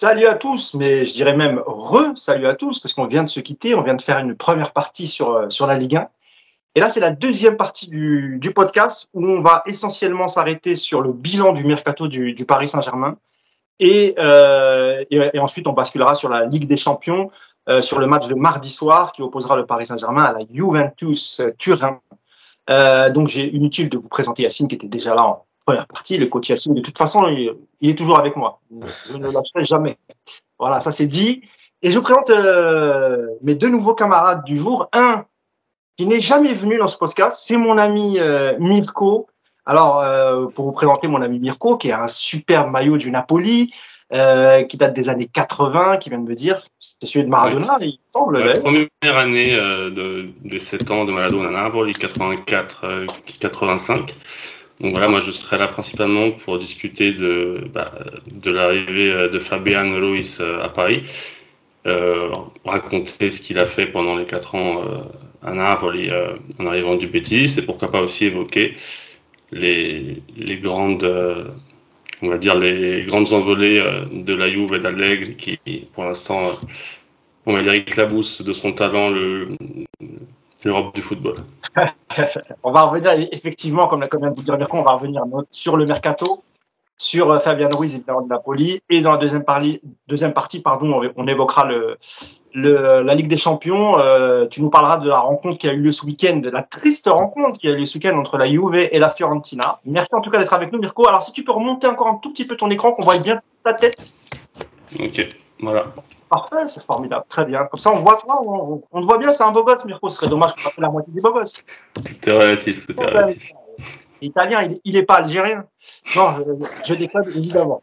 Salut à tous, mais je dirais même re-salut à tous, parce qu'on vient de se quitter, on vient de faire une première partie sur la Ligue 1. Et là, c'est la deuxième partie du podcast où on va essentiellement s'arrêter sur le bilan du mercato du Paris Saint-Germain. Et ensuite, on basculera sur la Ligue des Champions, sur le match de mardi soir qui opposera le Paris Saint-Germain à la Juventus Turin. Donc, j'ai inutile de vous présenter Yacine qui était déjà là en première partie, le coach Yacine, de toute façon, il est toujours avec moi. Je ne le lâcherai jamais. Voilà, ça c'est dit. Et je vous présente mes deux nouveaux camarades du jour. Un qui n'est jamais venu dans ce podcast, c'est mon ami Mirko. Alors, pour vous présenter mon ami Mirko, qui a un superbe maillot du Napoli, qui date des années 80, qui vient de me dire, c'est celui de Maradona, ouais. Il semble. La première année des 7 ans de Maradona, Napoli 84-85. Donc voilà, moi je serai là principalement pour discuter de l'arrivée de Fabián Ruiz à Paris, raconter ce qu'il a fait pendant les 4 ans à Napoli en arrivant du Betis, et pourquoi pas aussi évoquer les grandes, on va dire les grandes envolées de la Juve et d'Allegri qui, pour l'instant, on va dire éclabousse de son talent l'Europe du football. On va revenir effectivement, comme vient de vous dire Mirko, on va revenir sur le mercato, sur Fabián Ruiz et de Napoli. Et dans la deuxième partie, on évoquera la Ligue des Champions. Tu nous parleras de la rencontre qui a eu lieu ce week-end, de la triste rencontre qui a eu lieu ce week-end entre la Juve et la Fiorentina. Merci en tout cas d'être avec nous, Mirko. Alors si tu peux remonter encore un tout petit peu ton écran, qu'on voit bien ta tête. Ok, voilà. Parfait, c'est formidable, très bien. Comme ça, on voit toi, on te voit bien, c'est un beau gosse, Mirko. Ce serait dommage qu'on fasse la moitié des beaux gosses. C'était relatif, c'était relatif. Italien, il n'est pas algérien. Non, je déconne, évidemment.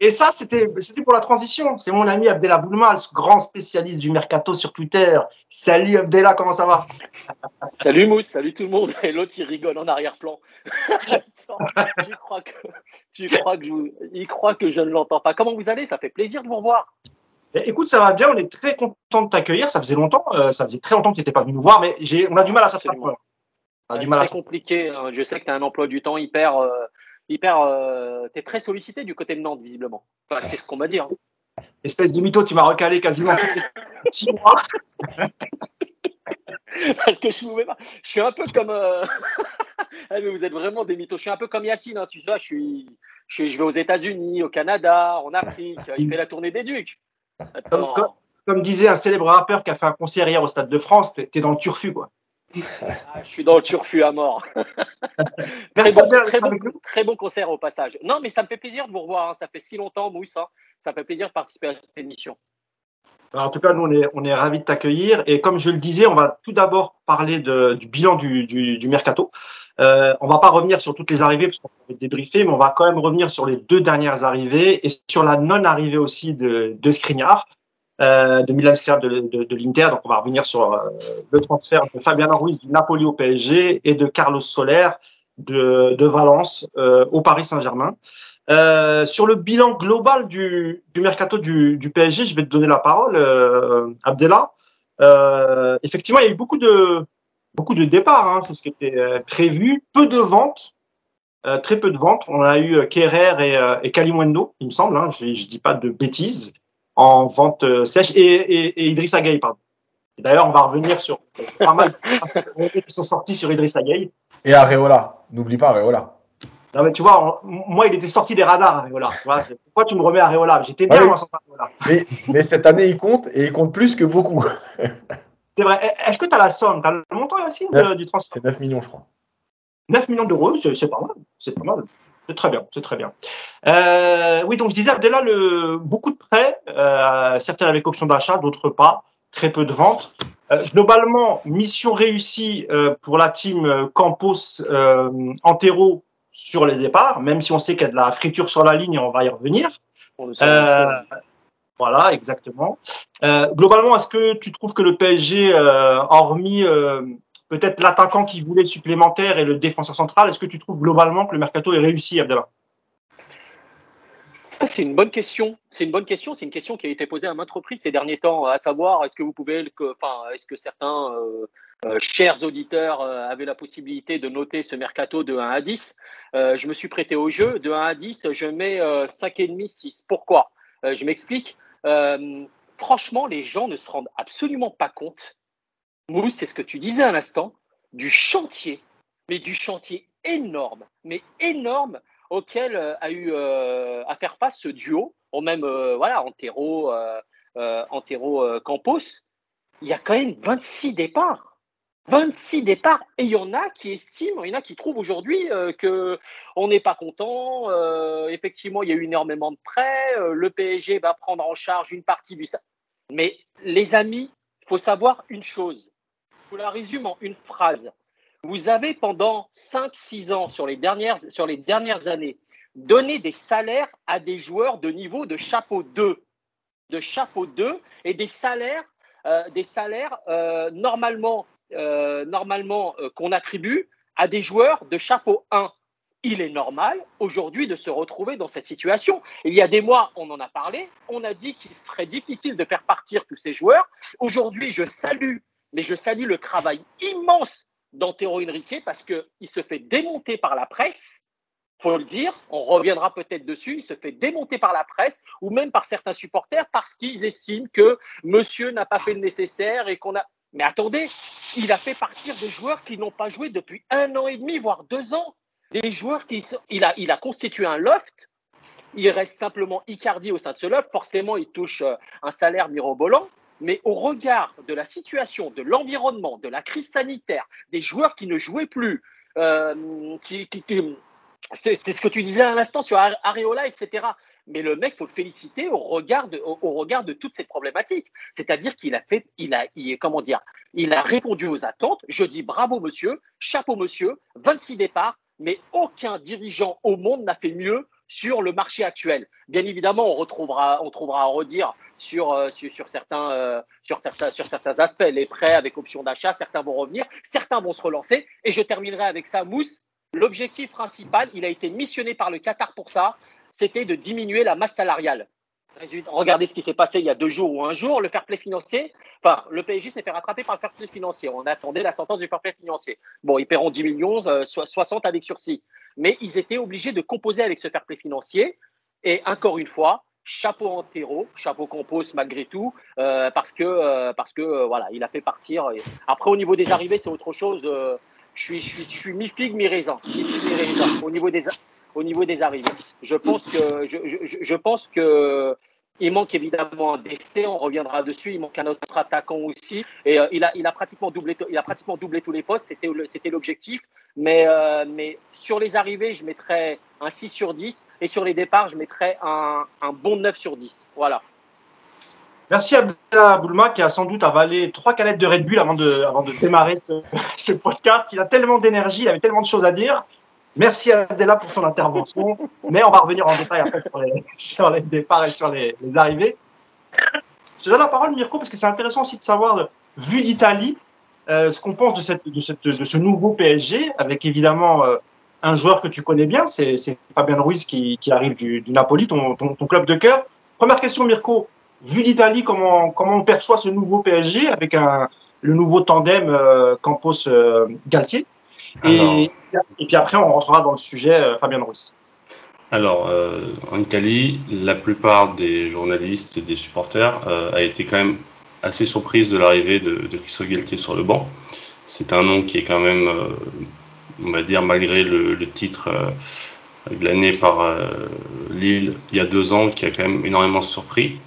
Et ça, c'était pour la transition. C'est mon ami Abdellah Boulemals, grand spécialiste du mercato sur Twitter. Salut Abdellah, comment ça va? Salut Mousse, salut tout le monde. Et l'autre, il rigole en arrière-plan. Attends, tu crois que je ne l'entends pas. Comment vous allez? Ça fait plaisir de vous revoir. Écoute, ça va bien, on est très content de t'accueillir. Ça faisait longtemps, ça faisait très longtemps que tu n'étais pas venu nous voir, mais on a du mal à s'en faire. C'est compliqué. Je sais que tu as un emploi du temps hyper, tu es très sollicité du côté de Nantes, visiblement. Enfin, c'est ce qu'on m'a dit. Hein. Espèce de mytho, tu m'as recalé quasiment tous les 6 mois. Parce que je ne pouvais pas. Je suis un peu comme. Ah, mais vous êtes vraiment des mythos. Je suis un peu comme Yacine. Hein. Tu vois, je vais aux États-Unis, au Canada, en Afrique. Il fait la tournée des Ducs. Attends. Comme disait un célèbre rappeur qui a fait un concert hier au Stade de France, tu es dans le turfu, quoi. Ah, je suis dans le turfu à mort. très bon concert au passage. Non, mais ça me fait plaisir de vous revoir. Hein. Ça fait si longtemps, Mousse. Hein. Ça me fait plaisir de participer à cette émission. Alors, en tout cas, nous, on est ravis de t'accueillir. Et comme je le disais, on va tout d'abord parler du bilan du mercato. On ne va pas revenir sur toutes les arrivées parce qu'on va débriefer, mais on va quand même revenir sur les 2 dernières arrivées et sur la non-arrivée aussi de Skriniar. De Milan Skriniar de l'Inter. Donc on va revenir sur le transfert de Fabián Ruiz du Napoli au PSG et de Carlos Soler de Valence au Paris Saint-Germain. Sur le bilan global du mercato du PSG, je vais te donner la parole, Abdellah. Effectivement, il y a eu beaucoup de départs, hein, c'est ce qui était prévu. Peu de ventes, très peu de ventes. On a eu Kehrer et Kalimundo, il me semble, hein, je ne dis pas de bêtises. En vente sèche et Idrissa Gueye, pardon. Et d'ailleurs, on va revenir sur pas mal de qui sont sortis sur Idrissa Gueye. Et Areola, n'oublie pas Areola. Non, mais tu vois, moi, il était sorti des radars, Areola. Pourquoi tu me remets Areola? J'étais bien moi sans Areola. Mais cette année, il compte et il compte plus que beaucoup. C'est vrai. Est-ce que tu as la somme? Tu as le montant aussi du transfert? C'est 9 millions, je crois. 9 millions d'euros, c'est pas mal. C'est pas mal. C'est très bien, c'est très bien. Oui, donc je disais, Abdellah, beaucoup de prêts, certains avec option d'achat, d'autres pas, très peu de ventes. Globalement, mission réussie pour la team Campos Antero sur les départs, même si on sait qu'il y a de la friture sur la ligne et on va y revenir. Voilà, exactement. Globalement, est-ce que tu trouves que le PSG, hormis... peut-être l'attaquant qui voulait le supplémentaire et le défenseur central. Est-ce que tu trouves globalement que le mercato est réussi, Abdellah? Ça, c'est une bonne question. C'est une question qui a été posée à maintes reprises ces derniers temps, à savoir, est-ce que certains chers auditeurs avaient la possibilité de noter ce mercato de 1 à 10 ? Je me suis prêté au jeu. De 1 à 10, je mets 5,5-6. Pourquoi ? Je m'explique. Franchement, les gens ne se rendent absolument pas compte, Mousse, c'est ce que tu disais à l'instant, du chantier, mais du chantier énorme, auquel a eu à faire face ce duo, ou même voilà, Antero Campos. Il y a quand même 26 départs. 26 départs, et il y en a qui estiment, il y en a qui trouvent aujourd'hui qu'on n'est pas content. Effectivement, il y a eu énormément de prêts. Le PSG va prendre en charge une partie du salaire. Mais les amis, il faut savoir une chose. Je vous la résume en une phrase. Vous avez pendant 5-6 ans, sur les dernières années, donné des salaires à des joueurs de niveau de chapeau 2. De chapeau 2 et des salaires normalement qu'on attribue à des joueurs de chapeau 1. Il est normal aujourd'hui de se retrouver dans cette situation. Il y a des mois, on en a parlé, on a dit qu'il serait difficile de faire partir tous ces joueurs. Aujourd'hui, je salue le travail immense d'Antero Henrique parce qu'il se fait démonter par la presse, il faut le dire, on reviendra peut-être dessus, il se fait démonter par la presse ou même par certains supporters parce qu'ils estiment que monsieur n'a pas fait le nécessaire et qu'on a… Mais attendez, il a fait partir des joueurs qui n'ont pas joué depuis 1 an et demi, voire 2 ans. Des joueurs qui… Il a constitué un loft. Il reste simplement Icardi au sein de ce loft. Forcément, il touche un salaire mirobolant. Mais au regard de la situation, de l'environnement, de la crise sanitaire, des joueurs qui ne jouaient plus, c'est ce que tu disais à l'instant sur Areola, etc. Mais le mec, il faut le féliciter au regard de toutes ces problématiques. C'est-à-dire qu'il a répondu aux attentes. Je dis bravo monsieur, chapeau monsieur, 26 départs, mais aucun dirigeant au monde n'a fait mieux sur le marché actuel. Bien évidemment, on trouvera à redire sur certains aspects, les prêts avec option d'achat, certains vont revenir, certains vont se relancer. Et je terminerai avec ça, Mousse. L'objectif principal, il a été missionné par le Qatar pour ça, c'était de diminuer la masse salariale. Regardez ce qui s'est passé il y a 2 jours ou 1 jour, le fair play financier, enfin le PSG s'est fait rattraper par le fair play financier, on attendait la sentence du fair play financier. Bon, ils paieront 10 millions, 60 avec sursis, mais ils étaient obligés de composer avec ce fair play financier et encore une fois, chapeau Antero, chapeau Campos malgré tout, parce que voilà, il a fait partir. Après au niveau des arrivées c'est autre chose… Je suis mi-figue, mi-raisin. Au niveau des arrivées. Je pense que il manque évidemment un décès, on reviendra dessus, il manque un autre attaquant aussi. Et il a pratiquement doublé tous les postes, c'était l'objectif. Mais sur les arrivées, je mettrais un 6 sur 10 et sur les départs, je mettrais un bon 9 sur 10. Voilà. Merci Abdellah Boulemals qui a sans doute avalé 3 canettes de Red Bull avant de démarrer ce podcast. Il a tellement d'énergie, il avait tellement de choses à dire. Merci Abdellah pour son intervention. Mais on va revenir en détail après sur les départs et sur les arrivées. Je te donne la parole Mirko parce que c'est intéressant aussi de savoir, vu d'Italie, ce qu'on pense de ce nouveau PSG avec évidemment un joueur que tu connais bien, c'est Fabián Ruiz qui arrive du Napoli, ton club de cœur. Première question Mirko. Vu d'Italie, comment on perçoit ce nouveau PSG avec le nouveau tandem Campos-Galtier et puis après, on rentrera dans le sujet Fabián Ruiz. Alors, en Italie, la plupart des journalistes et des supporters a été quand même assez surprise de l'arrivée de Christophe Galtier sur le banc. C'est un nom qui est quand même, on va dire, malgré le titre de l'année par Lille il y a 2 ans, qui a quand même énormément surpris.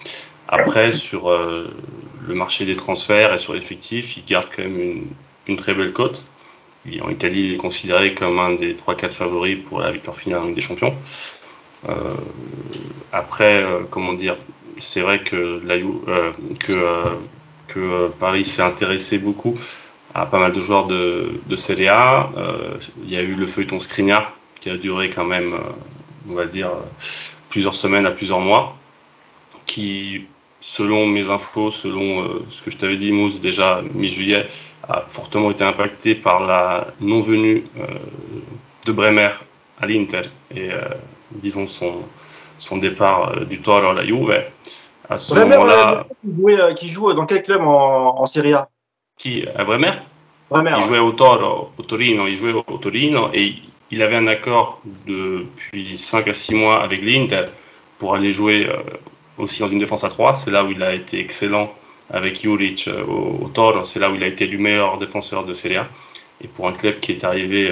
Après, sur le marché des transferts et sur l'effectif, il garde quand même une très belle cote. En Italie, il est considéré comme un des 3-4 favoris pour la victoire finale en Ligue des Champions. Après, comment dire, c'est vrai que Paris s'est intéressé beaucoup à pas mal de joueurs de Serie A. Il y a eu le feuilleton Skriniar, qui a duré quand même, on va dire, plusieurs semaines à plusieurs mois, qui, selon mes infos, selon ce que je t'avais dit, Mousse, déjà mi-juillet, a fortement été impacté par la non-venue de Bremer à l'Inter et, disons, son départ du Toro à la Juve. À ce moment-là, qui joue dans quel club en Serie A ? Qui ? À Bremer ? Bremer. Il jouait au Toro, au Torino, et il avait un accord depuis 5 à 6 mois avec l'Inter pour aller jouer aussi dans une défense à 3. C'est là où il a été excellent avec Juric au Toro. C'est là où il a été le meilleur défenseur de Serie A. Et pour un club qui est arrivé,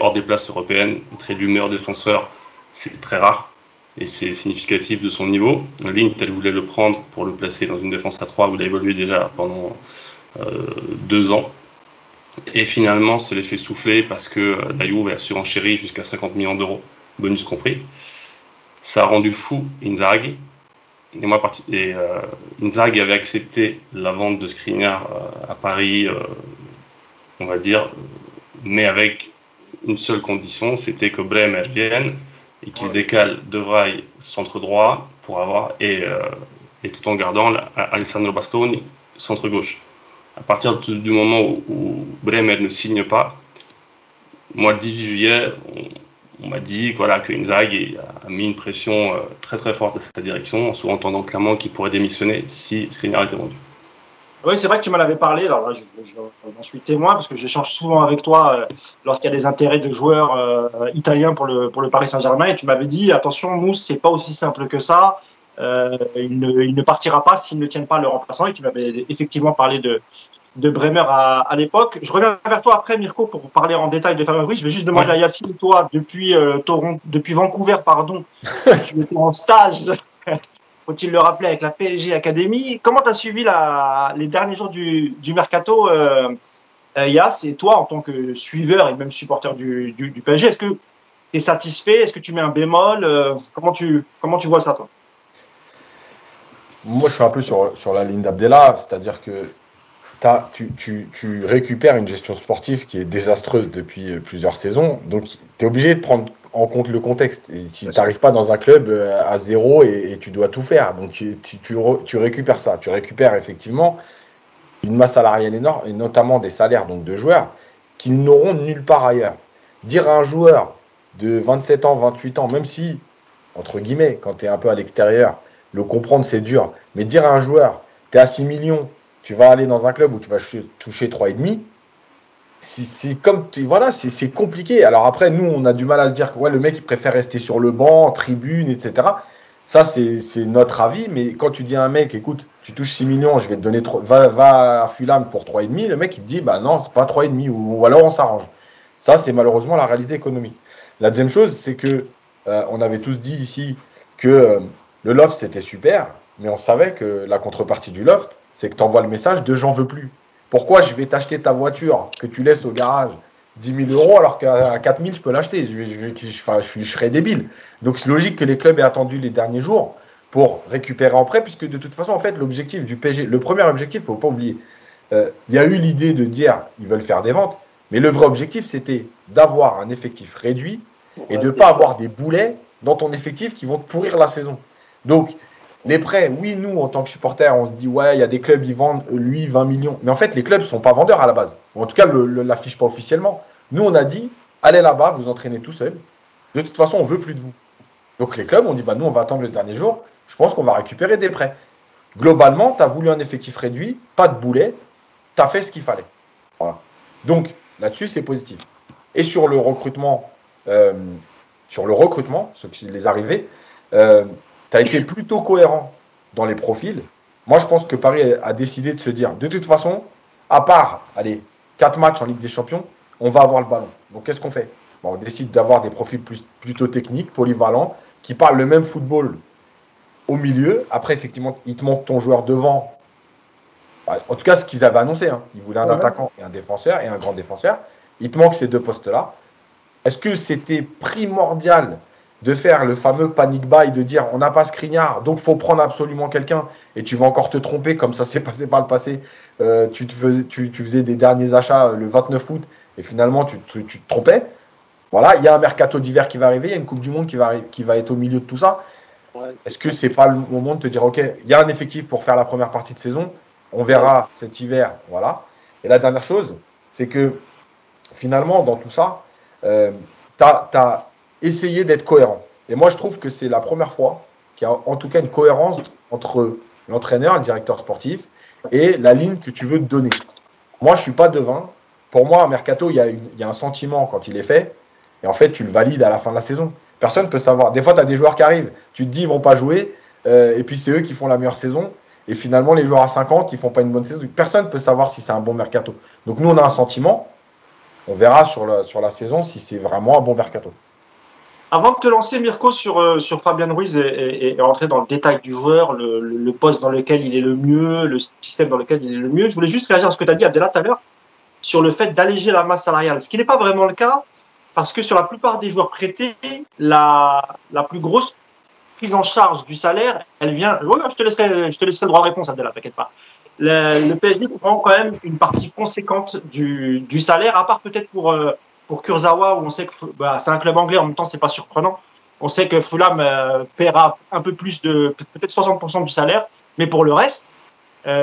hors des places européennes, être élu meilleur défenseur, c'est très rare. Et c'est significatif de son niveau. Ligne, elle voulait le prendre pour le placer dans une défense à 3 où il a évolué déjà pendant 2 ans. Et finalement, se les fait souffler parce que la Juve a surenchéri jusqu'à 50 millions d'euros, bonus compris. Ça a rendu fou Inzaghi. Et Inzaghi avait accepté la vente de Skriniar à Paris, on va dire, mais avec une seule condition, c'était que Bremer vienne et qu'il décale De Vrij centre droit pour avoir et tout en gardant Alessandro Bastoni centre gauche. À partir du moment où Bremer ne signe pas, moi le 18 juillet, on m'a dit que Inzaghi a mis une pression très très forte de sa direction, en sous-entendant clairement qu'il pourrait démissionner si Skriniar était vendu. Oui, c'est vrai que tu m'en avais parlé. Alors là, j'en suis témoin parce que j'échange souvent avec toi lorsqu'il y a des intérêts de joueurs italiens pour le Paris Saint-Germain. Et tu m'avais dit, attention, Mousse, c'est pas aussi simple que ça. Il ne partira pas s'ils ne tiennent pas le remplaçant. Et tu m'avais effectivement parlé de Bremer à l'époque. Je reviens vers toi après, Mirko, pour parler en détail de Fabián Ruiz. Je vais juste demander à Yacine, toi, depuis Vancouver, tu étais en stage. Faut-il le rappeler avec la PSG Academy. Comment tu as suivi les derniers jours du Mercato, Yass, et toi, en tant que suiveur et même supporter du PSG, est-ce que tu es satisfait? Est-ce que tu mets un bémol? Comment tu vois ça, toi? Moi, je suis un peu sur la ligne d'Abdellah, c'est-à-dire que tu récupères une gestion sportive qui est désastreuse depuis plusieurs saisons, donc tu es obligé de prendre en compte le contexte. Et si tu n'arrives pas dans un club à zéro et tu dois tout faire, donc tu récupères ça. Tu récupères effectivement une masse salariale énorme, et notamment des salaires donc de joueurs qui n'auront nulle part ailleurs. Dire à un joueur de 27 ans, 28 ans, même si, entre guillemets, quand tu es un peu à l'extérieur, le comprendre c'est dur, mais dire à un joueur, tu es à 6 millions, tu vas aller dans un club où tu vas toucher 3,5, c'est compliqué. Alors après, nous, on a du mal à se dire que le mec, il préfère rester sur le banc, en tribune, etc. Ça, c'est notre avis. Mais quand tu dis à un mec, écoute, tu touches 6 millions, je vais te donner, va à Fulham pour 3,5, le mec, il te dit, bah non, c'est pas 3,5, ou alors on s'arrange. Ça, c'est malheureusement la réalité économique. La deuxième chose, c'est que on avait tous dit ici que le loft, c'était super, mais on savait que la contrepartie du loft, c'est que tu envoies le message de « j'en veux plus ». Pourquoi je vais t'acheter ta voiture que tu laisses au garage 10 000 euros alors qu'à 4 000, je peux l'acheter? Je serais débile. Donc, c'est logique que les clubs aient attendu les derniers jours pour récupérer en prêt, puisque de toute façon, en fait, l'objectif du PSG, le premier objectif, il ne faut pas oublier, il y a eu l'idée de dire ils veulent faire des ventes, mais le vrai objectif, c'était d'avoir un effectif réduit et de ne pas avoir des boulets dans ton effectif qui vont te pourrir la saison. Donc, les prêts, oui, nous, en tant que supporters, on se dit, il y a des clubs, ils vendent, lui, 20 millions. Mais en fait, les clubs ne sont pas vendeurs à la base. Ou en tout cas, ne l'affichent pas officiellement. Nous, on a dit, allez là-bas, vous entraînez tout seul. De toute façon, on ne veut plus de vous. Donc, les clubs, on dit, nous, on va attendre le dernier jour. Je pense qu'on va récupérer des prêts. Globalement, tu as voulu un effectif réduit, pas de boulet, tu as fait ce qu'il fallait. Voilà. Donc, là-dessus, c'est positif. Et sur le recrutement, ceux qui les arrivaient, tu as été plutôt cohérent dans les profils. Moi, je pense que Paris a décidé de se dire, de toute façon, à part 4 matchs en Ligue des Champions, on va avoir le ballon. Donc, qu'est-ce qu'on fait ? On décide d'avoir des profils plutôt techniques, polyvalents, qui parlent le même football au milieu. Après, effectivement, il te manque ton joueur devant. En tout cas, ce qu'ils avaient annoncé, ils voulaient un attaquant et un défenseur et un grand défenseur. Il te manque ces deux postes-là. Est-ce que c'était primordial de faire le fameux panic buy, de dire on n'a pas Skriniar, donc il faut prendre absolument quelqu'un, et tu vas encore te tromper comme ça s'est passé par le passé, tu faisais des derniers achats le 29 août et finalement tu te trompais. Voilà, il y a un mercato d'hiver qui va arriver, il y a une Coupe du Monde qui va être au milieu de tout ça. Est-ce que c'est pas le moment de te dire, ok, il y a un effectif pour faire la première partie de saison, on verra cet hiver, voilà. Et la dernière chose, c'est que finalement dans tout ça, t'as essayer d'être cohérent. Et moi, je trouve que c'est la première fois qu'il y a en tout cas une cohérence entre l'entraîneur, le directeur sportif et la ligne que tu veux te donner. Moi, je ne suis pas devin. Pour moi, un mercato, il y a un sentiment quand il est fait et en fait, tu le valides à la fin de la saison. Personne ne peut savoir. Des fois, tu as des joueurs qui arrivent, tu te dis ils vont pas jouer, et puis c'est eux qui font la meilleure saison. Et finalement, les joueurs à 50, ils font pas une bonne saison. Personne ne peut savoir si c'est un bon mercato. Donc nous, on a un sentiment. On verra sur la saison si c'est vraiment un bon mercato. Avant de te lancer, Mirko, sur Fabián Ruiz et rentrer dans le détail du joueur, le poste dans lequel il est le mieux, le système dans lequel il est le mieux, je voulais juste réagir à ce que tu as dit, Abdellah, tout à l'heure, sur le fait d'alléger la masse salariale. Ce qui n'est pas vraiment le cas, parce que sur la plupart des joueurs prêtés, la plus grosse prise en charge du salaire, elle vient... Oui, je te laisserai le droit de réponse, Abdellah, t'inquiète pas. Le PSG prend quand même une partie conséquente du salaire, à part peut-être pour Kurzawa, où on sait que c'est un club anglais, en même temps, c'est pas surprenant. On sait que Fulham paiera un peu plus de peut-être 60% du salaire, mais pour le reste,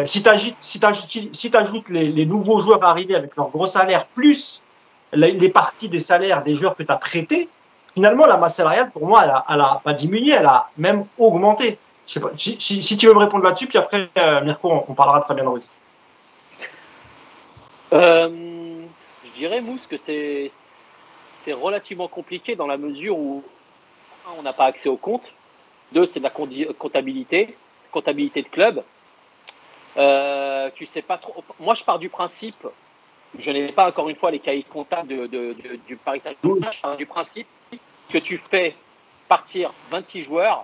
si t'ajoutes les nouveaux joueurs arrivés avec leur gros salaire, plus les parties des salaires des joueurs que tu as prêtés, finalement, la masse salariale, pour moi, elle a pas diminué, elle a même augmenté. Je sais pas, si tu veux me répondre là-dessus, puis après, Mirko, on parlera de Fabián Ruiz. Je dirais, Mousse, que c'est relativement compliqué dans la mesure où, un, on n'a pas accès aux comptes, deux, c'est de la comptabilité de club. Tu sais pas trop. Moi, je pars du principe, je n'ai pas encore une fois les cahiers comptables du Paris Saint-Germain, je pars du principe que tu fais partir 26 joueurs,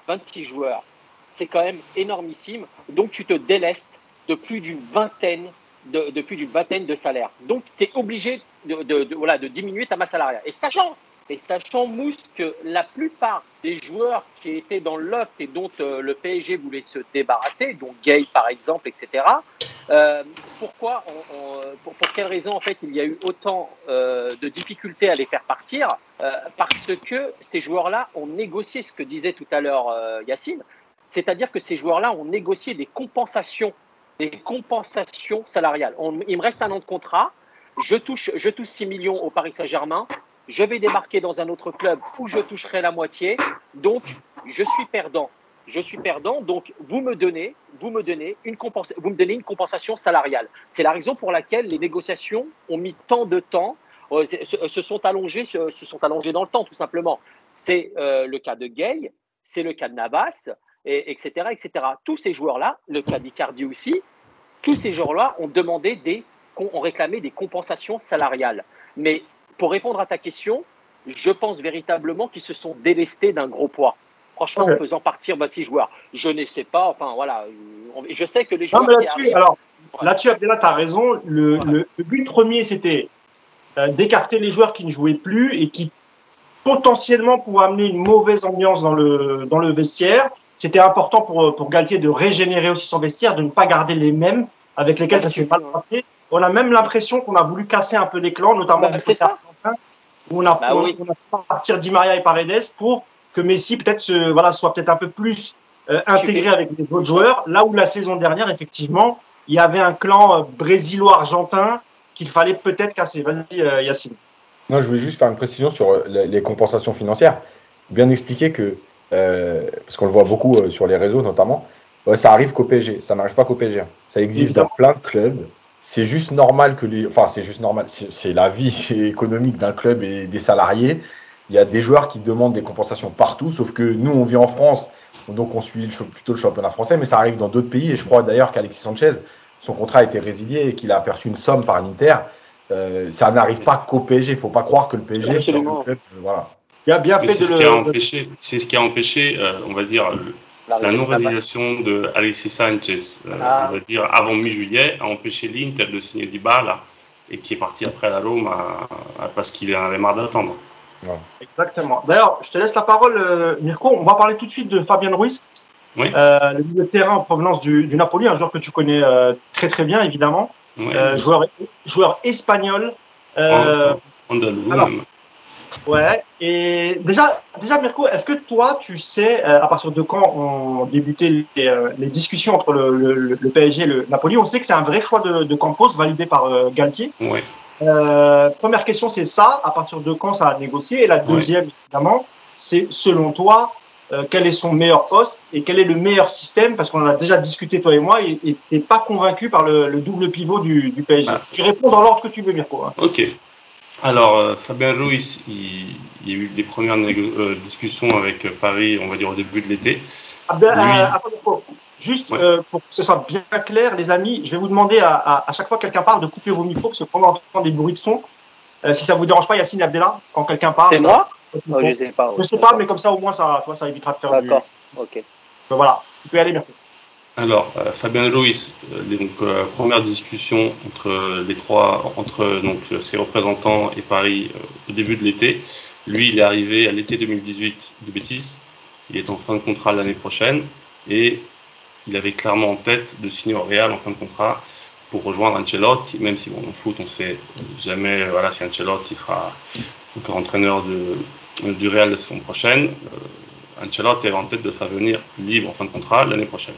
c'est quand même énormissime, donc tu te délestes de plus d'une vingtaine de salaires. Donc, tu es obligé de diminuer ta masse salariale. Et sachant, Mousse, que la plupart des joueurs qui étaient dans le loft et dont le PSG voulait se débarrasser, donc Gueye par exemple, etc., pour quelle raison en fait il y a eu autant de difficultés à les faire partir, parce que ces joueurs-là ont négocié ce que disait tout à l'heure Yacine, c'est-à-dire que ces joueurs-là ont négocié des compensations salariales. Il me reste un an de contrat, je touche 6 millions au Paris Saint-Germain, je vais débarquer dans un autre club où je toucherai la moitié, donc je suis perdant, donc vous me donnez une compensation salariale. C'est la raison pour laquelle les négociations ont mis tant de temps, se sont allongées dans le temps tout simplement. C'est le cas de Gueye, c'est le cas de Navas, etc. Tous ces joueurs-là, le cas d'Icardi aussi, tous ces joueurs-là ont réclamé des compensations salariales. Mais pour répondre à ta question, je pense véritablement qu'ils se sont délestés d'un gros poids. Franchement, okay. En faisant partir 26 joueurs. Je ne sais pas, enfin voilà, je sais que les joueurs… Non, mais là-dessus, Abdellah, tu as raison. Le but premier, c'était d'écarter les joueurs qui ne jouaient plus et qui potentiellement pouvaient amener une mauvaise ambiance dans le vestiaire. C'était important pour Galtier de régénérer aussi son vestiaire, de ne pas garder les mêmes avec lesquels ça ne s'est pas passé. On a même l'impression qu'on a voulu casser un peu les clans, notamment où on a fait partir Di Maria et Paredes pour que Messi peut-être soit peut-être un peu plus intégré avec les autres joueurs. Là où la saison dernière, effectivement, il y avait un clan brésilo-argentin qu'il fallait peut-être casser. Vas-y, Yacine. Non, je voulais juste faire une précision sur les compensations financières. Bien expliquer que parce qu'on le voit beaucoup sur les réseaux notamment, ça arrive qu'au PSG, ça n'arrive pas qu'au PSG. Hein. Ça existe dans plein de clubs. C'est juste normal que c'est la vie économique d'un club et des salariés. Il y a des joueurs qui demandent des compensations partout, sauf que nous, on vit en France, donc on suit plutôt le championnat français, mais ça arrive dans d'autres pays. Et je crois d'ailleurs qu'Alexis Sanchez, son contrat a été résilié et qu'il a perçu une somme par l'Inter. Ça n'arrive pas qu'au PSG. Il ne faut pas croire que le PSG, c'est un club. Voilà. Il a bien fait c'est ce qui a empêché, on va dire, la non-réalisation de Alexis Sanchez, on va dire, avant mi-juillet, a empêché l'Inter de signer Dybala et qui est parti après la Rome parce qu'il en avait marre d'attendre. Ouais. Exactement. D'ailleurs, je te laisse la parole, Mirko. On va parler tout de suite de Fabián Ruiz, oui. Le milieu de terrain en provenance du Napoli, un joueur que tu connais très très bien, évidemment. Oui. Joueur espagnol. Andalou. Ouais, et déjà Mirko, est-ce que toi tu sais à partir de quand ont débuté les discussions entre le PSG et le Napoli? On sait que c'est un vrai choix de Campos validé par Galtier. Oui. Première question, c'est ça, à partir de quand ça a négocié? Et la deuxième, évidemment, c'est selon toi, quel est son meilleur poste et quel est le meilleur système? Parce qu'on en a déjà discuté toi et moi et t'es pas convaincu par le double pivot du PSG. Tu réponds dans l'ordre que tu veux, Mirko. Hein. Ok. Alors, Fabián Ruiz, il y a eu les premières discussions avec Paris, on va dire, au début de l'été. Juste pour que ce soit bien clair, les amis, je vais vous demander à chaque fois que quelqu'un parle de couper vos micros, parce que pendant des bruits de fond, si ça ne vous dérange pas, Yacine, Abdellah, quand quelqu'un parle. C'est moi non, je ne sais pas. Je ne sais pas, mais comme ça, au moins, ça évitera de faire du... D'accord, ok. Donc, voilà, tu peux y aller, Mirko. Alors, Fabián Ruiz, première discussion entre les trois, entre donc ses représentants et Paris au début de l'été. Lui, il est arrivé à l'été 2018 de Betis. Il est en fin de contrat l'année prochaine et il avait clairement en tête de signer au Real en fin de contrat pour rejoindre Ancelotti. Même si bon, en foot, on ne sait jamais voilà, si Ancelotti sera encore entraîneur du Real la saison prochaine. Ancelotti avait en tête de faire venir libre en fin de contrat l'année prochaine.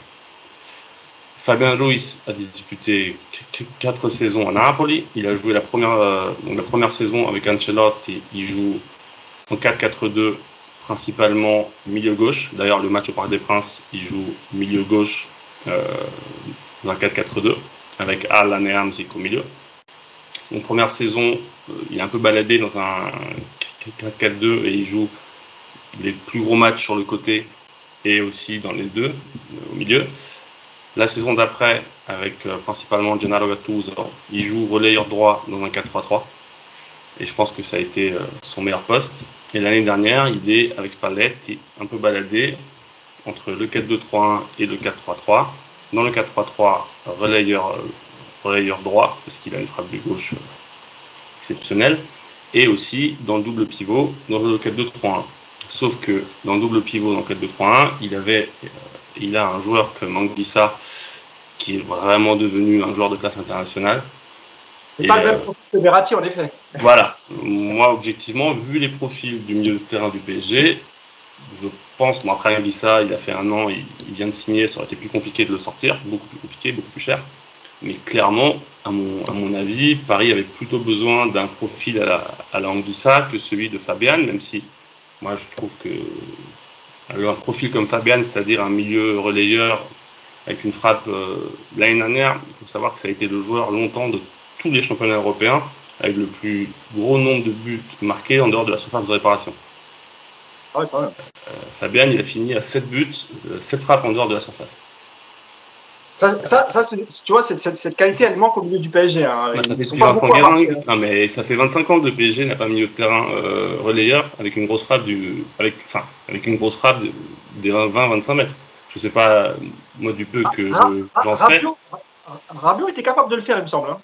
Fabián Ruiz a disputé 4 saisons à Napoli. Il a joué la première saison avec Ancelotti. Il joue en 4-4-2, principalement milieu gauche. D'ailleurs, le match au Parc des Princes, il joue milieu gauche dans un 4-4-2 avec Alan et Hamzik au milieu. En première saison, il est un peu baladé dans un 4-4-2 et il joue les plus gros matchs sur le côté et aussi dans les deux, au milieu. La saison d'après, avec principalement Gennaro Gattuso, il joue relayeur droit dans un 4-3-3. Et je pense que ça a été son meilleur poste. Et l'année dernière, il est avec Spalletti un peu baladé entre le 4-2-3-1 et le 4-3-3. Dans le 4-3-3, relayeur droit, parce qu'il a une frappe de gauche exceptionnelle. Et aussi dans le double pivot, dans le 4-2-3-1. Sauf que dans le double pivot, dans le 4-2-3-1, il a un joueur comme Anguissa qui est vraiment devenu un joueur de classe internationale. C'est pas le même profil que Verratti, en effet. Voilà. Moi, objectivement, vu les profils du milieu de terrain du PSG, je pense, bon, après Anguissa, il a fait un an, il vient de signer, ça aurait été plus compliqué de le sortir, beaucoup plus compliqué, beaucoup plus cher. Mais clairement, à mon avis, Paris avait plutôt besoin d'un profil à la Anguissa que celui de Fabián, même si moi, je trouve que... Alors, un profil comme Fabián, c'est-à-dire un milieu relayeur avec une frappe l'année dernière, il faut savoir que ça a été le joueur longtemps de tous les championnats européens avec le plus gros nombre de buts marqués en dehors de la surface de réparation. Ah oui, quand même. Fabián, il a fini à 7 buts, 7 frappes en dehors de la surface. Ça c'est, tu vois, cette qualité, elle manque au milieu du PSG. Hein. Bah, ça, sont pas non, mais ça fait 25 ans que le PSG n'a pas mis au terrain relayeur avec une grosse frappe des 20-25 mètres. Je sais pas, moi, du peu que j'en sais. Rabiot était capable de le faire, il me semble. Hein.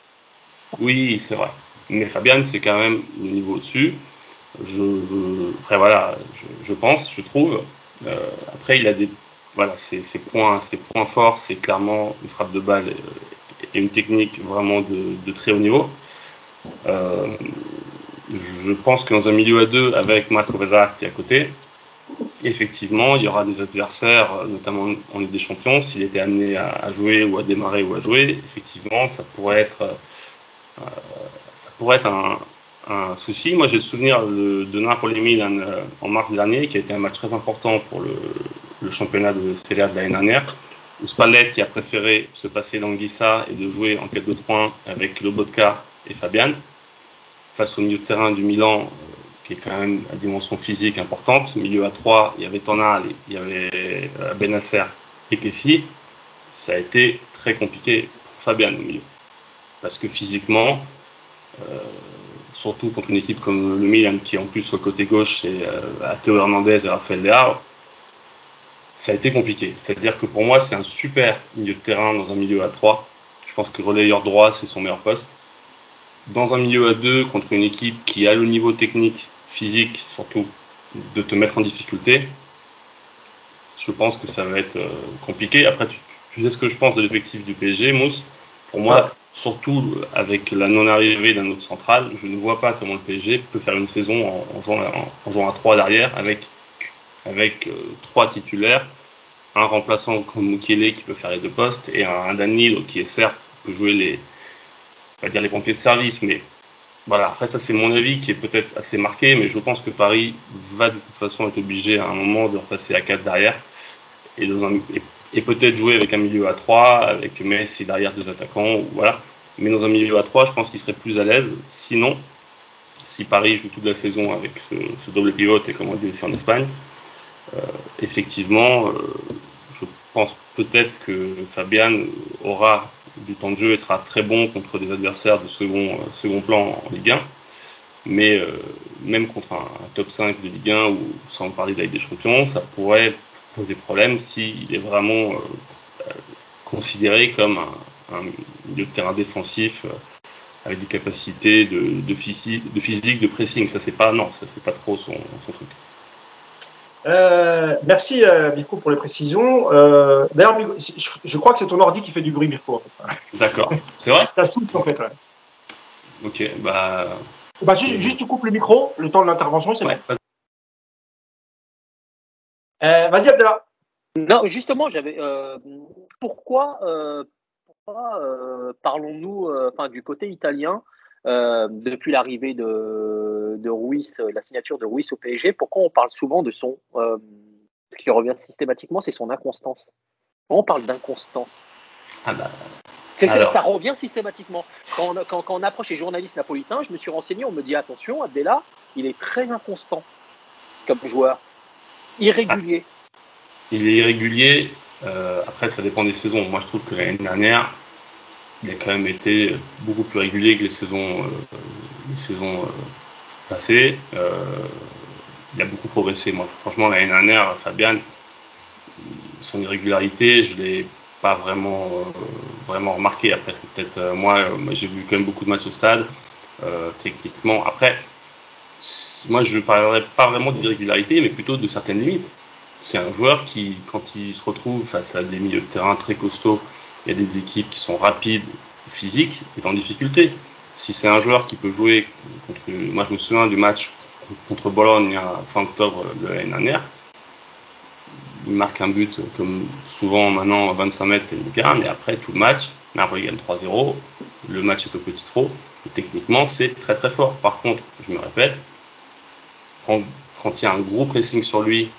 Oui, c'est vrai. Mais Fabián, c'est quand même le niveau au-dessus. Après, voilà, je pense, je trouve. Après, il a des... Voilà, ses points forts, c'est clairement une frappe de balle et une technique vraiment de très haut niveau. Je pense que dans un milieu à deux, avec Marco Verratti à côté, effectivement, il y aura des adversaires, notamment en Ligue des Champions, s'il était amené à jouer ou à démarrer ou à jouer, effectivement, ça pourrait être un souci. Moi, j'ai le souvenir de Napoli-Milan en mars dernier, qui a été un match très important pour le championnat de Serie A de l'année dernière, où Spalletti a préféré se passer d'Anguissa et de jouer en 4-2-3-1 avec Lobotka et Fabián, face au milieu de terrain du Milan, qui est quand même à dimension physique importante. Milieu à 3, il y avait Tonal, il y avait Benasser et Kessi. Ça a été très compliqué pour Fabián au milieu, parce que physiquement, surtout contre une équipe comme le Milan, qui en plus sur le côté gauche est Théo Hernandez et Raphaël Léao, ça a été compliqué. C'est-à-dire que pour moi, c'est un super milieu de terrain dans un milieu à 3. Je pense que relayeur droit, c'est son meilleur poste. Dans un milieu à 2, contre une équipe qui a le niveau technique, physique, surtout, de te mettre en difficulté, je pense que ça va être compliqué. Après, tu sais ce que je pense de l'effectif du PSG, Mousse. Pour moi, surtout avec la non-arrivée d'un autre central, je ne vois pas comment le PSG peut faire une saison en jouant à 3 derrière avec 3 titulaires, un remplaçant comme Mukiele qui peut faire les deux postes et un Danilo qui est certes peut jouer les pompiers de service, mais voilà, après ça c'est mon avis qui est peut-être assez marqué, mais je pense que Paris va de toute façon être obligé à un moment de repasser à 4 derrière et peut-être jouer avec un milieu à 3 avec Messi derrière 2 attaquants, voilà, mais dans un milieu à 3 je pense qu'il serait plus à l'aise, sinon si Paris joue toute la saison avec ce double pivot, et comme on dit aussi en Espagne, effectivement, je pense peut-être que Fabián aura du temps de jeu et sera très bon contre des adversaires de second plan en Ligue 1. Mais même contre un top 5 de Ligue 1, ou sans parler de la Ligue des Champions, ça pourrait poser problème s'il est vraiment considéré comme un milieu de terrain défensif avec des capacités de physique, de pressing. Ça c'est pas trop son truc. Merci Mirko pour les précisions. D'ailleurs, je crois que c'est ton ordi qui fait du bruit, Mirko. En fait. D'accord, c'est vrai. Ta soupe en fait. Ouais. Ok, bah juste tu coupes le micro, le temps de l'intervention, c'est bon. Vas-y Abdellah. Non, justement, j'avais. Pourquoi parlons-nous, du côté italien? Depuis l'arrivée de Ruiz, la signature de Ruiz au PSG, pourquoi on parle souvent de son... ce qui revient systématiquement, c'est son inconstance. On parle d'inconstance. Ça revient systématiquement. Quand on approche les journalistes napolitains, je me suis renseigné, on me dit attention, Abdellah, il est très inconstant comme joueur. Irrégulier. Il est irrégulier. Après, ça dépend des saisons. Moi, je trouve que l'année dernière... il a quand même été beaucoup plus régulier que les saisons passées. Il a beaucoup progressé. Moi, franchement, l'année dernière, Fabián, son irrégularité, je ne l'ai pas vraiment remarqué. Après, c'est peut-être moi, j'ai vu quand même beaucoup de matchs au stade, techniquement. Après, moi, je ne parlerai pas vraiment d'irrégularité, mais plutôt de certaines limites. C'est un joueur qui, quand il se retrouve face à des milieux de terrain très costauds, il y a des équipes qui sont rapides, physiques, et en difficulté. Si c'est un joueur qui peut jouer contre... Moi, je me souviens du match contre Bologne fin octobre de l'année dernière. Il marque un but, comme souvent maintenant, à 25 mètres, et le gars, mais après, tout le match, Napoli gagne 3-0, le match est au petit trop, et techniquement, c'est très très fort. Par contre, je me répète, quand il y a un gros pressing sur lui,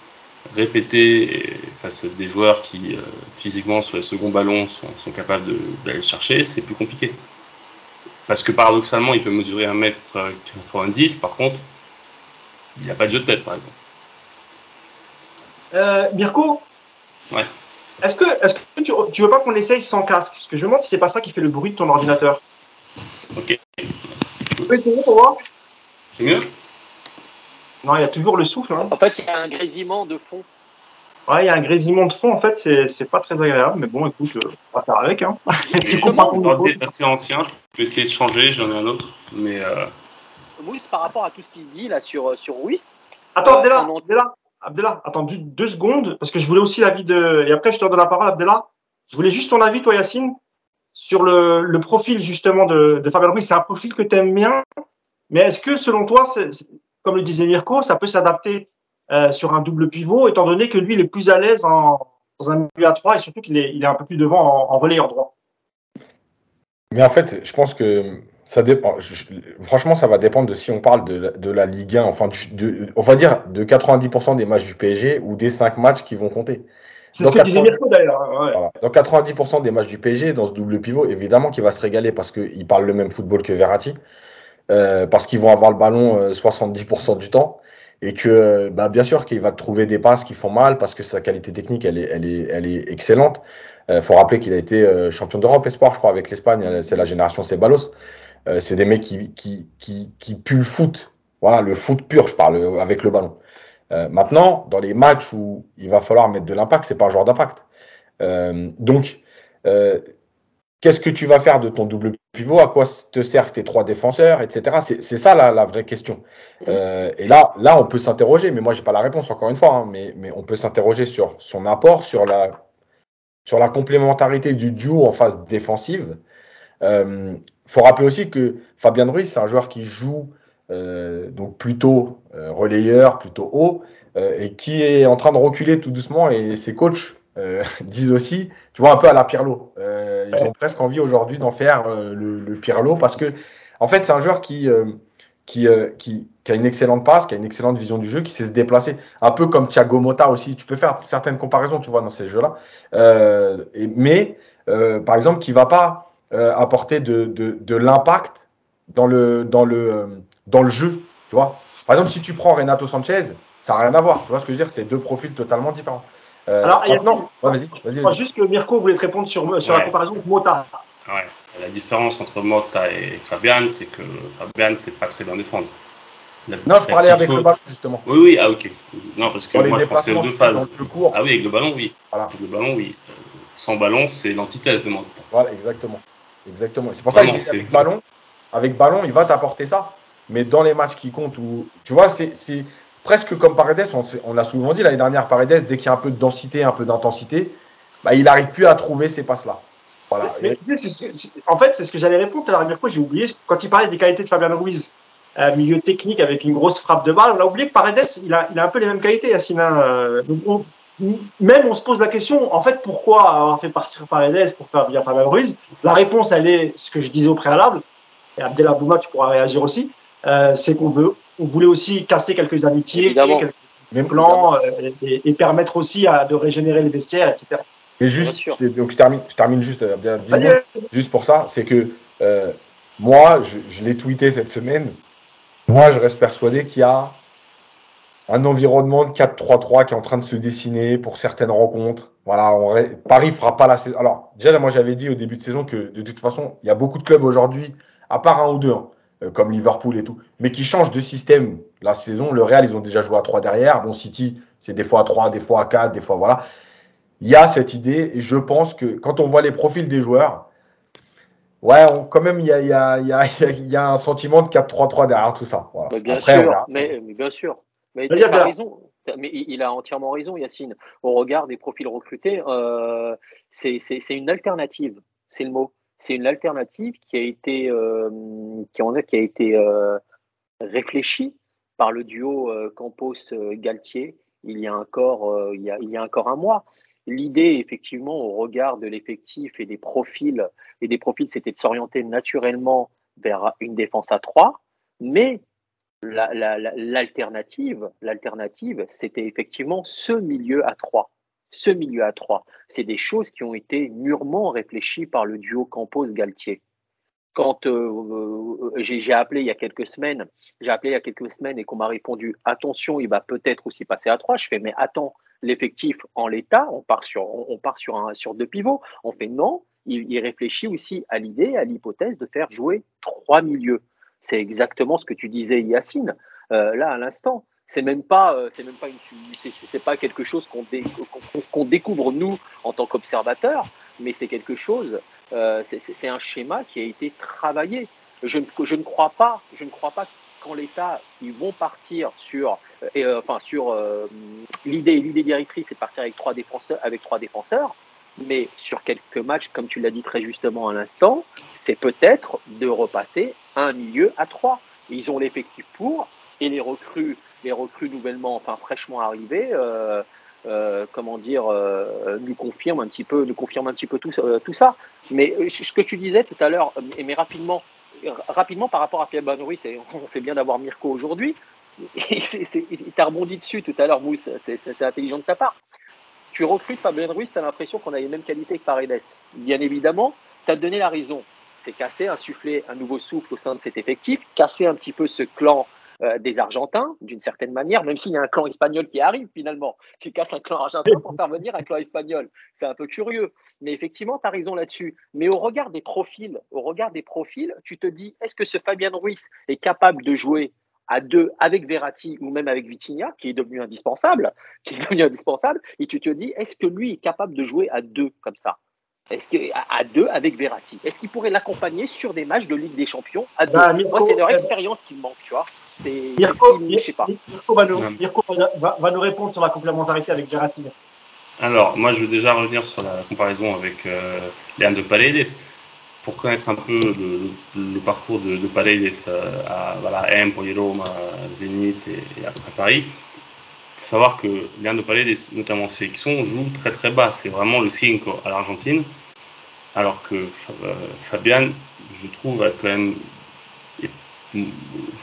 répété face à des joueurs qui physiquement sur les seconds ballons sont capables d'aller le chercher, c'est plus compliqué. Parce que paradoxalement, il peut mesurer 1m90, par contre, il n'a pas de jeu de tête, par exemple. Mirko, ouais. Est-ce que tu veux pas qu'on essaye sans casque? Parce que je me demande si c'est pas ça qui fait le bruit de ton ordinateur. Ok. Tu peux essayer pour voir? C'est mieux? Non, il y a toujours le souffle. Hein. En fait, il y a un grésillement de fond. Ouais, il y a un grésillement de fond. En fait, c'est pas très agréable. Mais bon, écoute, on va faire avec. Hein. C'est assez ancien. Je peux essayer de changer. J'en ai un autre. Mais Ruiz, par rapport à tout ce qui se dit là sur Ruiz. Attends, Abdellah, attends 2 secondes. Parce que je voulais aussi l'avis de... Et après, je te donne la parole, Abdellah. Je voulais juste ton avis, toi, Yacine, sur le profil, justement, de Fabián Ruiz. C'est un profil que tu aimes bien. Mais est-ce que, selon toi, comme le disait Mirko, ça peut s'adapter sur un double pivot, étant donné que lui, il est plus à l'aise dans un milieu à 3 et surtout qu'il est un peu plus devant en relayeur droit. Mais en fait, je pense que ça dépend. Franchement, ça va dépendre de si on parle de la Ligue 1, enfin, on va dire de 90% des matchs du PSG ou des 5 matchs qui vont compter. C'est ce que disait Mirko d'ailleurs. Ouais. Voilà. Dans 90% des matchs du PSG, dans ce double pivot, évidemment qu'il va se régaler parce qu'il parle le même football que Verratti. Parce qu'ils vont avoir le ballon 70% du temps et que bien sûr qu'il va trouver des passes qui font mal parce que sa qualité technique elle est excellente. Faut rappeler qu'il a été champion d'Europe espoir, je crois, avec l'Espagne. C'est la génération Ceballos. C'est des mecs qui puent le foot. Voilà, le foot pur, je parle, avec le ballon. Maintenant, dans les matchs où il va falloir mettre de l'impact, c'est pas un joueur d'impact. Donc qu'est-ce que tu vas faire de ton double pivot? À quoi te servent tes 3 défenseurs, etc. C'est ça la vraie question. Et là, on peut s'interroger, mais moi, j'ai pas la réponse, encore une fois, hein, mais on peut s'interroger sur son apport, sur la complémentarité du duo en phase défensive. Faut rappeler aussi que Fabián Ruiz, c'est un joueur qui joue donc plutôt relayeur, plutôt haut, et qui est en train de reculer tout doucement, et ses coachs disent aussi, tu vois, un peu à la Pirlo. Ils ont presque envie aujourd'hui d'en faire le Pirlo parce que, en fait, c'est un joueur qui a une excellente passe, qui a une excellente vision du jeu, qui sait se déplacer. Un peu comme Thiago Motta aussi. Tu peux faire certaines comparaisons, tu vois, dans ces jeux-là. Mais, par exemple, qui va pas apporter de l'impact dans le jeu, tu vois. Par exemple, si tu prends Renato Sanches, ça n'a rien à voir. Tu vois ce que je veux dire? C'est deux profils totalement différents. Alors, maintenant, vas-y. Je crois juste que Mirko voulait te répondre sur la comparaison avec Mota. Ouais. La différence entre Mota et Fabian, c'est que Fabian, c'est pas très bien défendre. Non, je parlais avec le ballon, justement. Oui, ah ok. Non, parce que moi, je pensais aux deux phases. Ah oui, avec le ballon, oui. Voilà. Avec le ballon, oui. Sans ballon, c'est l'antithèse de Mota. Voilà, exactement. C'est pour ça que avec ballon, il va t'apporter ça. Mais dans les matchs qui comptent, où, tu vois, c'est presque comme Paredes, on l'a souvent dit l'année dernière, Paredes, dès qu'il y a un peu de densité, un peu d'intensité, bah, il n'arrive plus à trouver ces passes-là. Voilà. Mais, c'est ce que j'allais répondre à la dernière fois, j'ai oublié, quand il parlait des qualités de Fabián Ruiz, milieu technique avec une grosse frappe de balle, on a oublié que Paredes, il a un peu les mêmes qualités, Yacine. Même on se pose la question, en fait, pourquoi avoir fait partir Paredes pour faire venir Fabián Ruiz ? La réponse, elle est ce que je disais au préalable, et Abdellah Boulemals, tu pourras réagir aussi, c'est qu'on voulait aussi casser quelques amitiés, quelques plans, et permettre aussi de régénérer les vestiaires, etc. Et juste, donc je termine juste, juste pour ça, c'est que moi, je l'ai tweeté cette semaine, moi, je reste persuadé qu'il y a un environnement de 4-3-3 qui est en train de se dessiner pour certaines rencontres. Voilà, Paris ne fera pas la saison. Alors, déjà, moi, j'avais dit au début de saison que, de toute façon, il y a beaucoup de clubs aujourd'hui, à part un ou deux, hein, comme Liverpool et tout, mais qui changent de système la saison. Le Real, ils ont déjà joué à 3 derrière. Bon, City, c'est des fois à 3, des fois à 4, des fois, voilà. Il y a cette idée, et je pense que quand on voit les profils des joueurs, ouais, quand même, il y a un sentiment de 4-3-3 derrière tout ça. Voilà. Mais bien sûr. Mais il a entièrement raison, Yacine. Au regard des profils recrutés, c'est une alternative. C'est le mot. C'est une alternative qui a été réfléchie par le duo Campos-Galtier il y a encore un mois. L'idée, effectivement, au regard de l'effectif et des profils, c'était de s'orienter naturellement vers une défense à 3, mais l'alternative, c'était effectivement ce milieu à 3. C'est des choses qui ont été mûrement réfléchies par le duo Campos-Galtier. Quand j'ai appelé il y a quelques semaines et qu'on m'a répondu « Attention, il va peut-être aussi passer à 3 », je fais « Mais attends, l'effectif en l'état, on part sur deux pivots ». On fait « Non, il réfléchit aussi à l'idée, à l'hypothèse de faire jouer 3 milieux ». C'est exactement ce que tu disais, Yacine, là à l'instant. C'est pas quelque chose qu'on découvre nous en tant qu'observateurs, mais c'est quelque chose. C'est un schéma qui a été travaillé. Je ne crois pas qu'en l'état ils vont partir sur l'idée directrice, c'est de partir avec trois défenseurs. Mais sur quelques matchs, comme tu l'as dit très justement à l'instant, c'est peut-être de repasser un milieu à 3. Ils ont l'effectif pour, et les recrues nouvellement, enfin fraîchement arrivées, nous confirment un petit peu tout ça. Mais ce que tu disais tout à l'heure, mais rapidement par rapport à Fabián Ruiz, on fait bien d'avoir Mirko aujourd'hui. Il t'a rebondi dessus tout à l'heure, Mousse. C'est intelligent de ta part. Tu recrutes Fabián Ruiz, tu as l'impression qu'on a les mêmes qualités que Paredes. Bien évidemment, tu as donné la raison. C'est casser, insuffler un nouveau souffle au sein de cet effectif, casser un petit peu ce clan des Argentins, d'une certaine manière, même s'il y a un clan espagnol qui arrive finalement. Tu casses un clan argentin pour faire venir un clan espagnol. C'est un peu curieux. Mais effectivement, tu as raison là-dessus. Mais au regard des profils, tu te dis, est-ce que ce Fabián Ruiz est capable de jouer à 2 avec Verratti ou même avec Vitinha, qui est devenu indispensable, et tu te dis, est-ce que lui est capable de jouer à 2 comme ça ? Est-ce qu'à 2 avec Verratti, est-ce qu'il pourrait l'accompagner sur des matchs de Ligue des Champions à 2 ? Moi, c'est leur expérience qui me manque, tu vois. Mirko va nous répondre sur la complémentarité avec Verratti. Alors, moi, je veux déjà revenir sur la comparaison avec Leandro Paredes. Pour connaître un peu le parcours de Paredes à M, pour Roma, à Zénith et à Paris, il faut savoir que l'un de Paredes, notamment en sélection, joue très très bas. C'est vraiment le 5 à l'Argentine. Alors que Fabian, je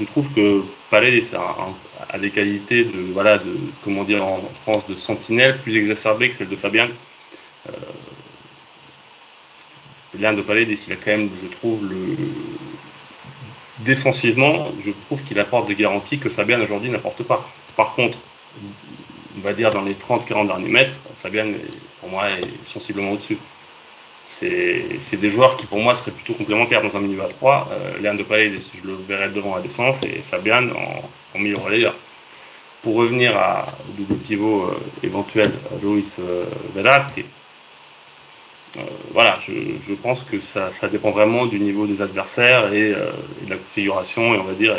trouve que Paredes a des qualités en France, de sentinelle plus exacerbées que celles de Fabian. L'un de Paredes, il a quand même, je trouve, défensivement, je trouve qu'il apporte des garanties que Fabian aujourd'hui n'apporte pas. Par contre, on va dire dans les 30-40 derniers mètres, Fabian, pour moi, est sensiblement au-dessus. C'est des joueurs qui, pour moi, seraient plutôt complémentaires dans un milieu à 3. L'un de Paredes, je le verrais devant la défense, et Fabian en milieu relayeur. Pour revenir au double pivot éventuel, Luis Verratti, voilà, je pense que ça dépend vraiment du niveau des adversaires et de la configuration, et on va dire,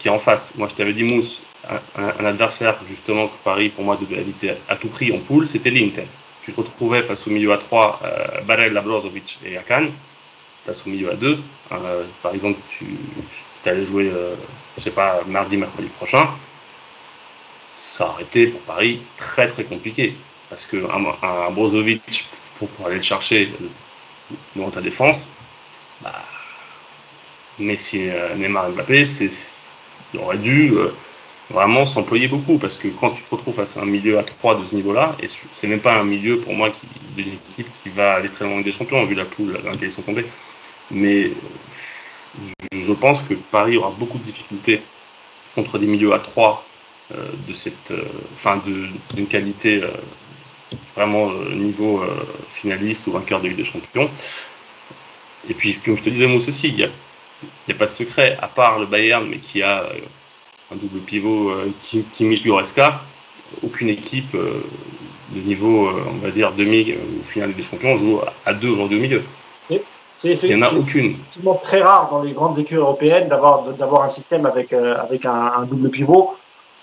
qui est en face. Moi, je t'avais dit, Mousse, un adversaire, justement, que Paris, pour moi, devait éviter à tout prix en poule, c'était l'Inter. Tu te retrouvais face au milieu à 3, Barella, Brozovic et Akan, face au milieu à 2. Par exemple, tu allais jouer, je sais pas, mardi, mercredi prochain. Ça aurait été pour Paris très très compliqué. Parce que un Brozovic, pour aller le chercher devant ta défense, bah, Messi, Neymar et Mbappé, il aurait dû vraiment s'employer beaucoup. Parce que quand tu te retrouves face à un milieu à 3 de ce niveau-là, et c'est même pas un milieu pour moi d'une équipe qui va aller très loin des champions, vu la poule dans laquelle ils sont tombés. Mais je pense que Paris aura beaucoup de difficultés contre des milieux à 3 d'une qualité vraiment niveau finaliste ou vainqueur de Ligue des Champions. Et puis, comme je te disais, moi aussi, il n'y a pas de secret, à part le Bayern, mais qui a un double pivot qui mise Goretzka, aucune équipe de niveau, on va dire, demi ou finale des champions joue à deux aujourd'hui au milieu. Oui, c'est effectivement très rare dans les grandes équipes européennes d'avoir un système avec un double pivot.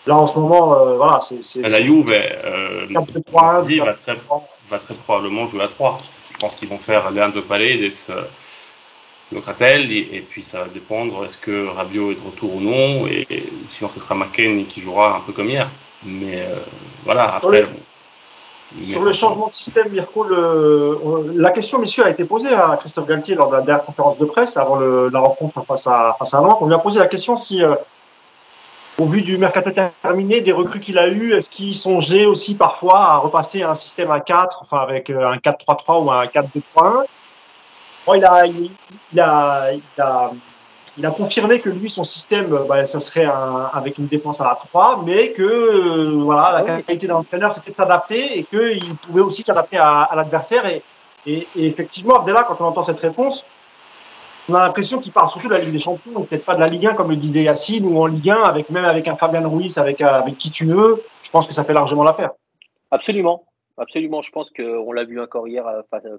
Là, en ce moment, voilà, c'est... La Juve va très probablement jouer à 3. Je pense qu'ils vont faire Leandro Paredes, Locatelli, et puis ça va dépendre, est-ce que Rabiot est de retour ou non, et sinon ce sera McKennie qui jouera un peu comme hier. Mais voilà, après... Sur le changement de système, Mirko, la question, messieurs, a été posée à Christophe Galtier lors de la dernière conférence de presse, avant la rencontre face à Nantes. On lui a posé la question si... Au vu du mercato terminé, des recrues qu'il a eues, est-ce qu'il songeait aussi parfois à repasser un système à 4, enfin avec un 4-3-3 ou un 4-2-3-1? Bon, il a confirmé que lui, son système, ça serait avec une défense à 3, mais que la qualité d'un entraîneur, c'était de s'adapter et qu'il pouvait aussi s'adapter à l'adversaire. Et effectivement, Abdellah, quand on entend cette réponse, on a l'impression qu'il part surtout de la Ligue des Champions, donc peut-être pas de la Ligue 1 comme le disait Yacine, ou en Ligue 1 avec un Fabián Ruiz, avec qui tu veux. Je pense que ça fait largement l'affaire. Absolument, absolument. Je pense qu'on l'a vu encore hier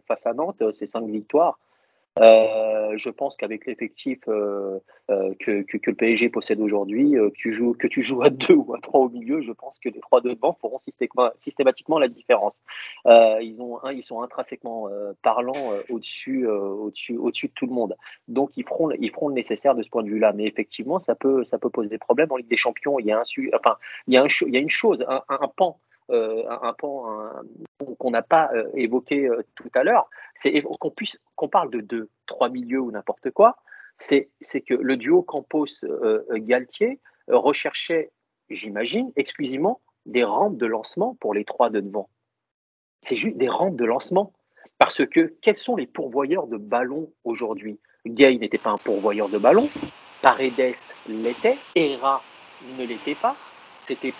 face à Nantes, c'est 5 victoires. Je pense qu'avec l'effectif que le PSG possède aujourd'hui, que tu joues à 2 ou à 3 au milieu, je pense que les 3 devant feront systématiquement la différence. Ils sont intrinsèquement parlants au-dessus de tout le monde. Donc ils feront le nécessaire de ce point de vue-là. Mais effectivement, ça peut poser des problèmes en Ligue des Champions. Il y a une chose, un pan. Qu'on n'a pas évoqué tout à l'heure, c'est qu'on parle de 2, 3 milieux ou n'importe quoi, c'est que le duo Campos-Galtier recherchait, j'imagine, exclusivement des rampes de lancement pour les 3 de devant. C'est juste des rampes de lancement. Parce que quels sont les pourvoyeurs de ballon aujourd'hui ? Gueye n'était pas un pourvoyeur de ballon, Paredes l'était, Herrera ne l'était pas. C'était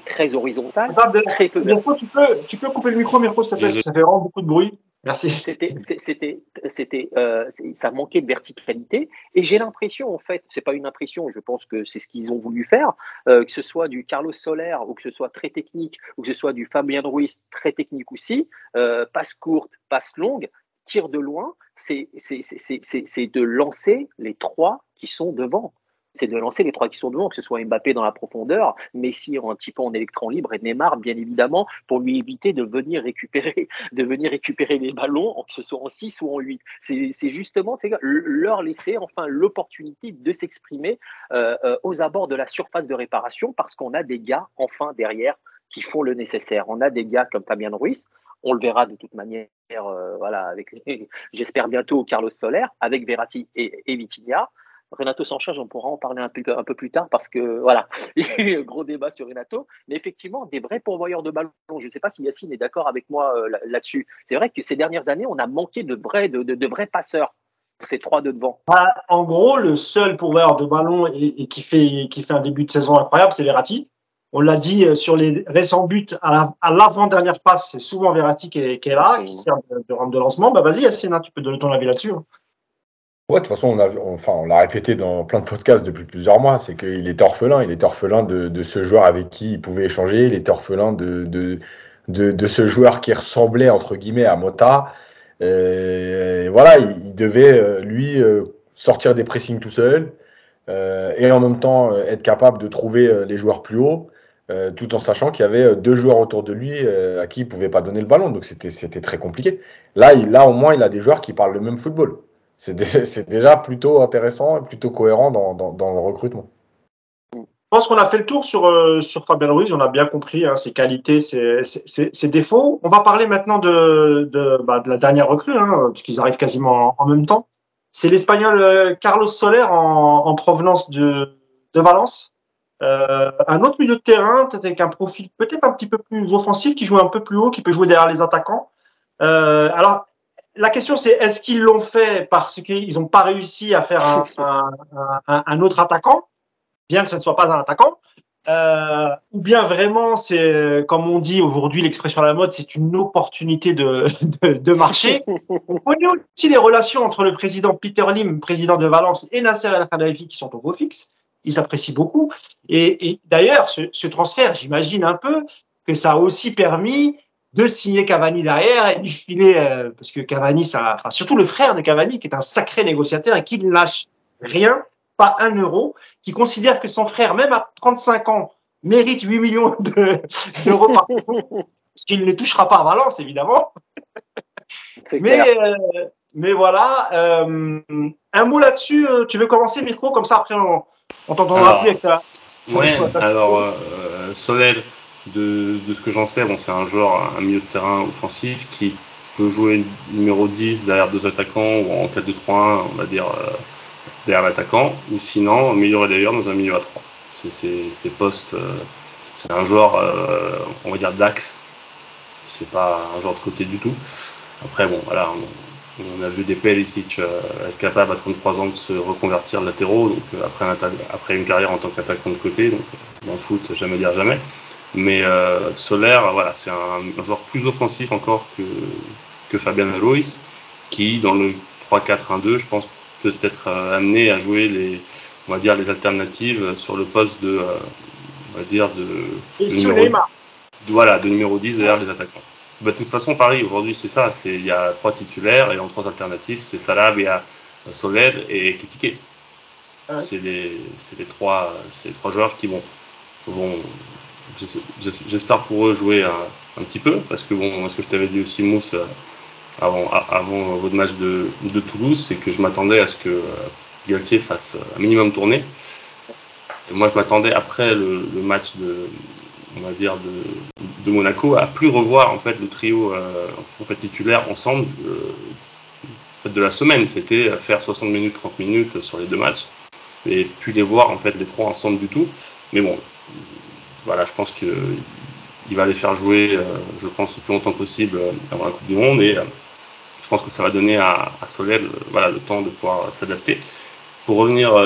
très horizontal. Très peu. Mirko, tu peux couper le micro, Mirko, s'il te plaît, parce que ça fait vraiment beaucoup de bruit. Merci. Ça manquait de verticalité. Et j'ai l'impression, en fait, c'est pas une impression, je pense que c'est ce qu'ils ont voulu faire, que ce soit du Carlos Soler, ou que ce soit très technique, ou que ce soit du Fabián Ruiz, très technique aussi, passe courte, passe longue, tire de loin, c'est de lancer les 3 qui sont devant. C'est de lancer les 3 qui sont devant, que ce soit Mbappé dans la profondeur, Messi en typant en électron libre et Neymar, bien évidemment, pour lui éviter de venir récupérer les ballons, que ce soit en 6 ou en 8. C'est justement leur laisser enfin l'opportunité de s'exprimer aux abords de la surface de réparation, parce qu'on a des gars enfin derrière qui font le nécessaire. On a des gars comme Fabián Ruiz, on le verra de toute manière, j'espère bientôt Carlos Soler, avec Verratti et Vitinha. Renato Sanches, on pourra en parler un peu plus tard parce que voilà, il y a eu un gros débat sur Renato, mais effectivement des vrais pourvoyeurs de ballon. Je ne sais pas si Yacine est d'accord avec moi là-dessus. C'est vrai que ces dernières années, on a manqué de vrais passeurs. ces trois de devant. Bah, en gros, le seul pourvoyeur de ballon et qui fait un début de saison incroyable, c'est Verratti. On l'a dit sur les récents buts, à l'avant-dernière passe, c'est souvent Verratti qui est là, qui sert de rampe de lancement. Bah, vas-y, Yacine, tu peux donner ton avis là-dessus. Ouais, de toute façon, on l'a répété dans plein de podcasts depuis plusieurs mois, c'est qu'il est orphelin. Il est orphelin de ce joueur avec qui il pouvait échanger. Il est orphelin de ce joueur qui ressemblait, entre guillemets, à Mota. Voilà, il devait, lui, sortir des pressings tout seul et en même temps être capable de trouver les joueurs plus hauts, tout en sachant qu'il y avait deux joueurs autour de lui à qui il ne pouvait pas donner le ballon. Donc, c'était très compliqué. Là, au moins, il a des joueurs qui parlent le même football. C'est déjà plutôt intéressant et plutôt cohérent dans le recrutement. Je pense qu'on a fait le tour sur Fabián Ruiz. On a bien compris ses qualités, ses défauts. On va parler maintenant de la dernière recrue, puisqu'ils arrivent quasiment en même temps. C'est l'Espagnol Carlos Soler en provenance de Valence. Un autre milieu de terrain, peut-être avec un profil peut-être un petit peu plus offensif, qui joue un peu plus haut, qui peut jouer derrière les attaquants. Alors, la question, c'est est-ce qu'ils l'ont fait parce qu'ils n'ont pas réussi à faire un autre attaquant, bien que ce ne soit pas un attaquant, ou bien vraiment, c'est comme on dit aujourd'hui, l'expression à la mode, c'est une opportunité de marché. On connaît aussi les relations entre le président Peter Lim, président de Valence, et Nasser El Khelaifi, qui sont au beau fixe. Ils s'apprécient beaucoup. Et d'ailleurs, ce transfert, j'imagine un peu que ça a aussi permis de signer Cavani derrière et lui filer, parce que Cavani, surtout le frère de Cavani, qui est un sacré négociateur et qui ne lâche rien, pas un euro, qui considère que son frère, même à 35 ans, mérite 8 millions d'euros par an, ce qu'il ne touchera pas à Valence, évidemment. Mais voilà, un mot là-dessus, tu veux commencer, Mirko, comme ça après on t'entendra plus avec ta... Ouais, Soler... De ce que j'en sais, c'est un joueur, un milieu de terrain offensif qui peut jouer numéro 10 derrière deux attaquants ou en 4-2-3-1, on va dire, derrière l'attaquant, ou sinon, milieu d'ailleurs dans un milieu à 3. C'est poste, c'est un joueur, on va dire, d'axe, c'est pas un joueur de côté du tout. Après, voilà, on a vu des Perisic être capable à 33 ans de se reconvertir de latéraux, donc après une carrière en tant qu'attaquant de côté, donc dans le foot, jamais dire jamais. Mais Soler, voilà, c'est un joueur plus offensif encore que Fabián Ruiz, qui dans le 3-4-1-2, je pense peut être amené à jouer les alternatives sur le poste de, de numéro 10 derrière les attaquants. Bah, de toute façon, Paris aujourd'hui c'est ça, il y a trois titulaires et en trois alternatives, c'est Salab, il y a Soler et Kiké. Ah ouais. C'est les trois joueurs qui vont j'espère pour eux jouer un petit peu, parce que ce que je t'avais dit aussi, Mousse, avant votre match de Toulouse, c'est que je m'attendais à ce que Galtier fasse un minimum tourner. Et moi, je m'attendais après le match de Monaco à plus revoir en fait le trio titulaire ensemble de la semaine. C'était faire 60 minutes, 30 minutes sur les deux matchs et puis les voir en fait les trois ensemble du tout. Mais bon. Voilà, je pense qu'il va les faire jouer, je pense, le plus longtemps possible avant la Coupe du Monde. Et je pense que ça va donner à Soler le temps de pouvoir s'adapter. Pour revenir,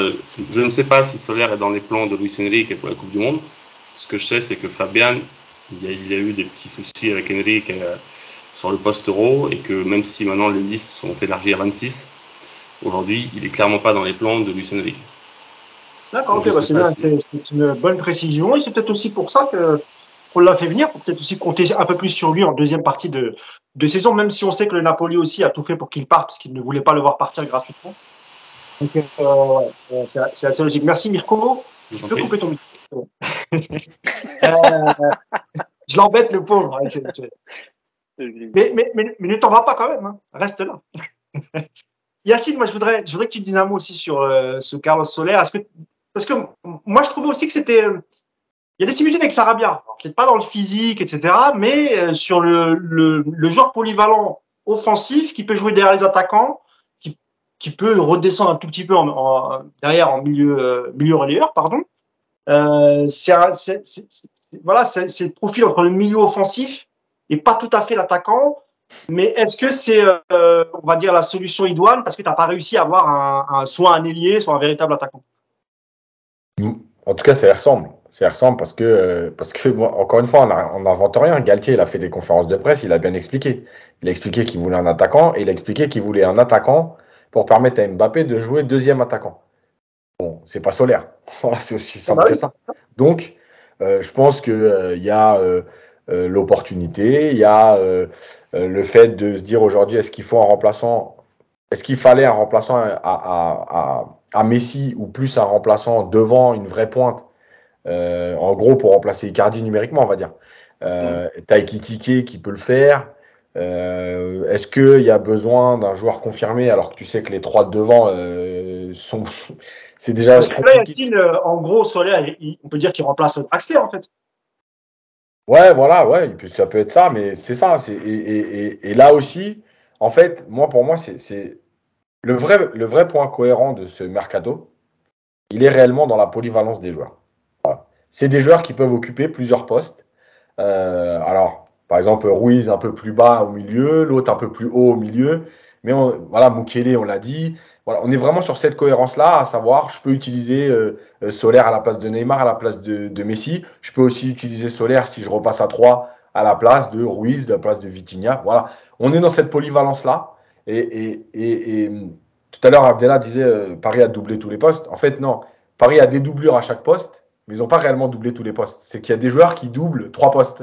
je ne sais pas si Soler est dans les plans de Luis Enrique pour la Coupe du Monde. Ce que je sais, c'est que Fabián, il y a eu des petits soucis avec Enrique sur le poste euro. Et que même si maintenant les listes sont élargies à 26, aujourd'hui, il n'est clairement pas dans les plans de Luis Enrique. D'accord, okay, c'est une bonne précision et c'est peut-être aussi pour ça qu'on l'a fait venir, pour peut-être aussi compter un peu plus sur lui en deuxième partie de saison, même si on sait que le Napoli aussi a tout fait pour qu'il parte parce qu'il ne voulait pas le voir partir gratuitement. Donc c'est assez logique. Merci Mirko, tu peux couper ton micro. Je l'embête le pauvre. Mais ne t'en va pas quand même, hein. Reste là. Yacine, moi je voudrais que tu dises un mot aussi sur ce Carlos Soler. Parce que moi je trouvais aussi que c'était. Il y a des similitudes avec Sarabia. Peut-être pas dans le physique, etc. Mais sur le joueur polyvalent offensif qui peut jouer derrière les attaquants, qui peut redescendre un tout petit peu derrière en milieu relayeur, pardon. C'est le profil entre le milieu offensif et pas tout à fait l'attaquant. Mais est-ce que c'est, on va dire, la solution idoine parce que tu n'as pas réussi à avoir soit un ailier, soit un véritable attaquant? En tout cas, ça y ressemble. Ça y ressemble parce que bon, encore une fois, on n'invente rien. Galtier, il a fait des conférences de presse, il a bien expliqué. Il a expliqué qu'il voulait un attaquant et il a expliqué qu'il voulait un attaquant pour permettre à Mbappé de jouer deuxième attaquant. Bon, c'est pas Soler. Voilà, c'est aussi simple que ça. Donc, je pense qu'il y a l'opportunité, il y a le fait de se dire aujourd'hui, est-ce qu'il fallait un remplaçant à Messi ou plus un remplaçant devant une vraie pointe, en gros pour remplacer Icardi numériquement, on va dire. T'as Ekitike qui peut le faire. Est-ce qu'il y a besoin d'un joueur confirmé alors que tu sais que les trois de devant sont. C'est déjà. En gros, Soler, on peut dire qu'il remplace Axter en fait. Ouais, voilà, ouais, ça peut être ça, mais c'est ça. Et là aussi, en fait, pour moi, c'est le vrai point cohérent de ce mercato, il est réellement dans la polyvalence des joueurs. Voilà. C'est des joueurs qui peuvent occuper plusieurs postes. Par exemple, Ruiz un peu plus bas au milieu, l'autre un peu plus haut au milieu. Mais Mukele, on l'a dit. Voilà, on est vraiment sur cette cohérence-là, à savoir, je peux utiliser Soler à la place de Neymar, à la place de Messi. Je peux aussi utiliser Soler si je repasse à 3 à la place de Ruiz, à la place de Vitinha. Voilà, on est dans cette polyvalence-là. Et tout à l'heure, Abdellah disait Paris a doublé tous les postes. En fait, non. Paris a des doublures à chaque poste, mais ils n'ont pas réellement doublé tous les postes. C'est qu'il y a des joueurs qui doublent 3 postes.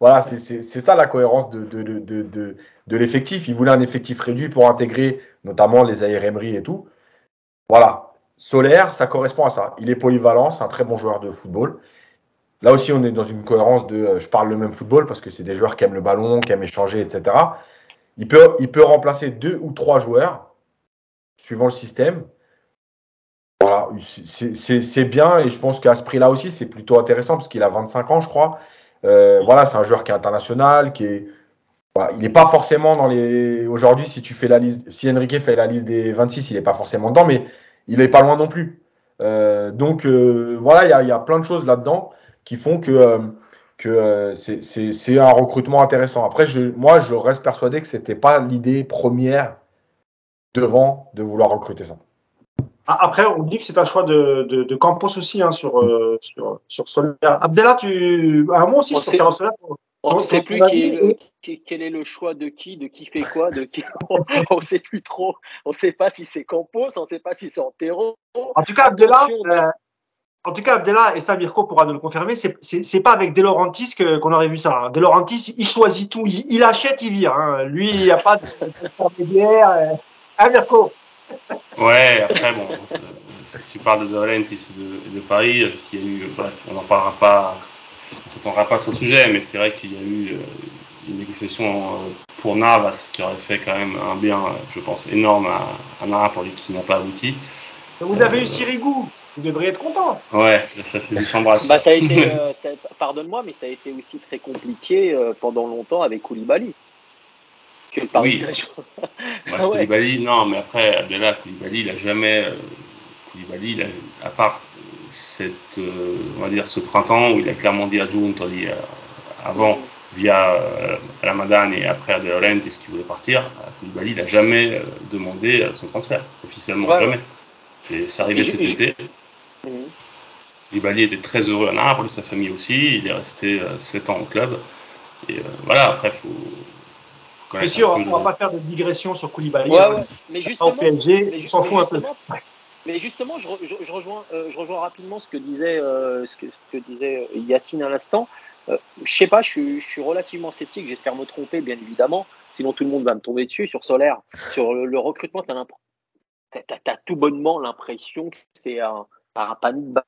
Voilà, c'est ça la cohérence de l'effectif. Ils voulaient un effectif réduit pour intégrer notamment les ARMRI et tout. Voilà, Soler, ça correspond à ça. Il est polyvalent, c'est un très bon joueur de football. Là aussi, on est dans une cohérence de je parle le même football parce que c'est des joueurs qui aiment le ballon, qui aiment échanger, etc. Il peut remplacer 2 ou 3 joueurs suivant le système. Voilà, c'est bien et je pense qu'à ce prix-là aussi, c'est plutôt intéressant parce qu'il a 25 ans, je crois. C'est un joueur qui est international, il n'est pas forcément dans les. Aujourd'hui, si Henrique fait la liste des 26, il n'est pas forcément dedans, mais il n'est pas loin non plus. Il y a plein de choses là-dedans qui font que c'est un recrutement intéressant. Après, je reste persuadé que c'était pas l'idée première devant de vouloir recruter ça. Après, on dit que c'est un choix de Campos aussi sur Soler. Abdellah, un mot aussi sur Carlos Soler. On ne sait plus quel est le choix de qui fait quoi, on ne sait plus trop. On ne sait pas si c'est Campos, on ne sait pas si c'est Antero. En tout cas, Abdellah, et ça Mirko pourra nous le confirmer, c'est pas avec De Laurentiis qu'on aurait vu ça. Hein. De Laurentiis, il choisit tout, il achète, il vire. Hein. Lui, il n'y a pas de intermédiaire. Hein, Mirko? Ouais, après, bon, tu parles de Laurentiis et de Paris, on n'en parlera pas, on s'entendra pas sur le sujet, mais c'est vrai qu'il y a eu une négociation pour Navas qui aurait fait quand même un bien, je pense, énorme à Navas pour lui qui n'a pas abouti. Vous avez eu Sirigu, vous devriez être content. Ouais, ça c'est du chambrage. Bah, ça a été, pardonne-moi, mais ça a été aussi très compliqué pendant longtemps avec Koulibaly. Oui, Koulibaly, non, mais après, Abdellah, Koulibaly, il n'a jamais. Koulibaly, à part ce printemps où il a clairement dit à June, avant, via Ramadan et après De Laurentiis, qu'il voulait partir, Koulibaly, il n'a jamais demandé son transfert, officiellement, voilà. Jamais. C'est arrivé cet été. Koulibaly était très heureux à Naples, sa famille aussi, il est resté 7 ans au club. Et après, il faut. Bien sûr, on ne va pas faire de digression sur Koulibaly. Ouais. Mais justement, s'en fout un peu. Mais justement, je rejoins rapidement ce que disait Yacine à l'instant. Je sais pas, je suis relativement sceptique. J'espère me tromper, bien évidemment. Sinon, tout le monde va me tomber dessus sur Soler, sur le recrutement. T'as tout bonnement l'impression que c'est un panique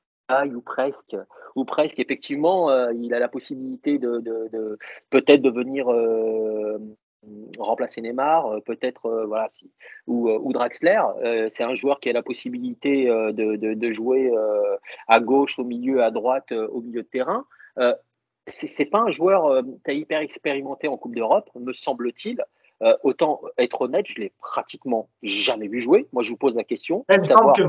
ou presque. Effectivement, il a la possibilité de peut-être de venir. Remplacer Neymar, peut-être ou Draxler. C'est un joueur qui a la possibilité de jouer à gauche, au milieu, à droite, au milieu de terrain. C'est pas un joueur hyper expérimenté en Coupe d'Europe, me semble-t-il. Autant être honnête, je l'ai pratiquement jamais vu jouer. Moi, je vous pose la question. Il me semble que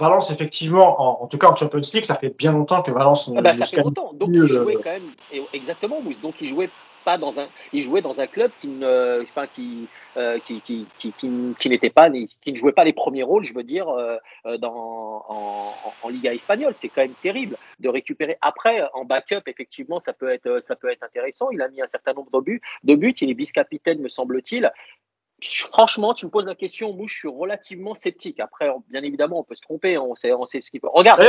Valence, effectivement, en tout cas en Champions League, ça fait bien longtemps que Valence. Ça fait longtemps. Donc, il jouait quand même. Exactement, Mousse. Donc, il jouait pas dans un, il jouait dans un club qui ne, enfin, qui n'était pas, qui ne jouait pas les premiers rôles, je veux dire, en Liga espagnole. C'est quand même terrible de récupérer. Après, en backup, effectivement, ça peut être intéressant. Il a mis un certain nombre de buts. Il est vice-capitaine, me semble-t-il. Franchement, tu me poses la question, moi je suis relativement sceptique. Après, bien évidemment, on peut se tromper, on sait ce qu'il peut. Regarde.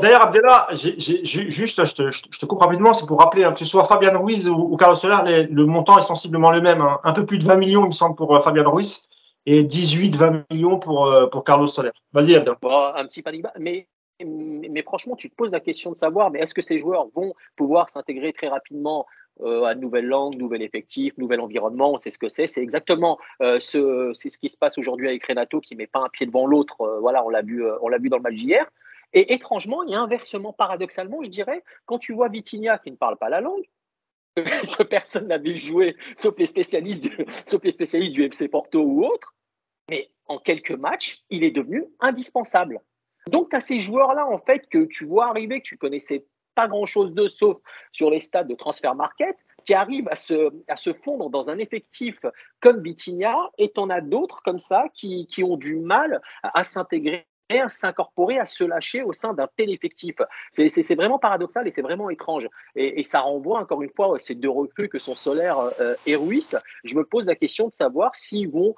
D'ailleurs, Abdellah, juste, je te coupe rapidement, c'est pour rappeler, hein, que ce soit Fabián Ruiz ou Carlos Soler, le montant est sensiblement le même. Hein. Un peu plus de 20 millions, il me semble, pour Fabián Ruiz et 18-20 millions pour Carlos Soler. Vas-y, Abdellah. Bon, un petit panique, mais franchement, tu te poses la question de savoir, mais est-ce que ces joueurs vont pouvoir s'intégrer très rapidement à nouvelle langue, nouvel effectif, nouvel environnement, on sait ce que c'est. C'est exactement ce qui se passe aujourd'hui avec Renato qui ne met pas un pied devant l'autre. Voilà, on l'a vu dans le match d'hier. Et étrangement, et inversement, paradoxalement, je dirais, quand tu vois Vitinha qui ne parle pas la langue, que personne n'a vu jouer, sauf les spécialistes du FC Porto ou autre, mais en quelques matchs, il est devenu indispensable. Donc, tu as ces joueurs-là, en fait, que tu vois arriver, que tu connaissais pas grand-chose d'eux, sauf sur les stades de transfert market, qui arrivent à se fondre dans un effectif comme Vitinha, et t'en as d'autres comme ça qui ont du mal à s'intégrer, à s'incorporer, à se lâcher au sein d'un tel effectif. C'est vraiment paradoxal et c'est vraiment étrange. Et ça renvoie encore une fois à ces deux recrues que sont Soler et Ruiz. Je me pose la question de savoir s'ils vont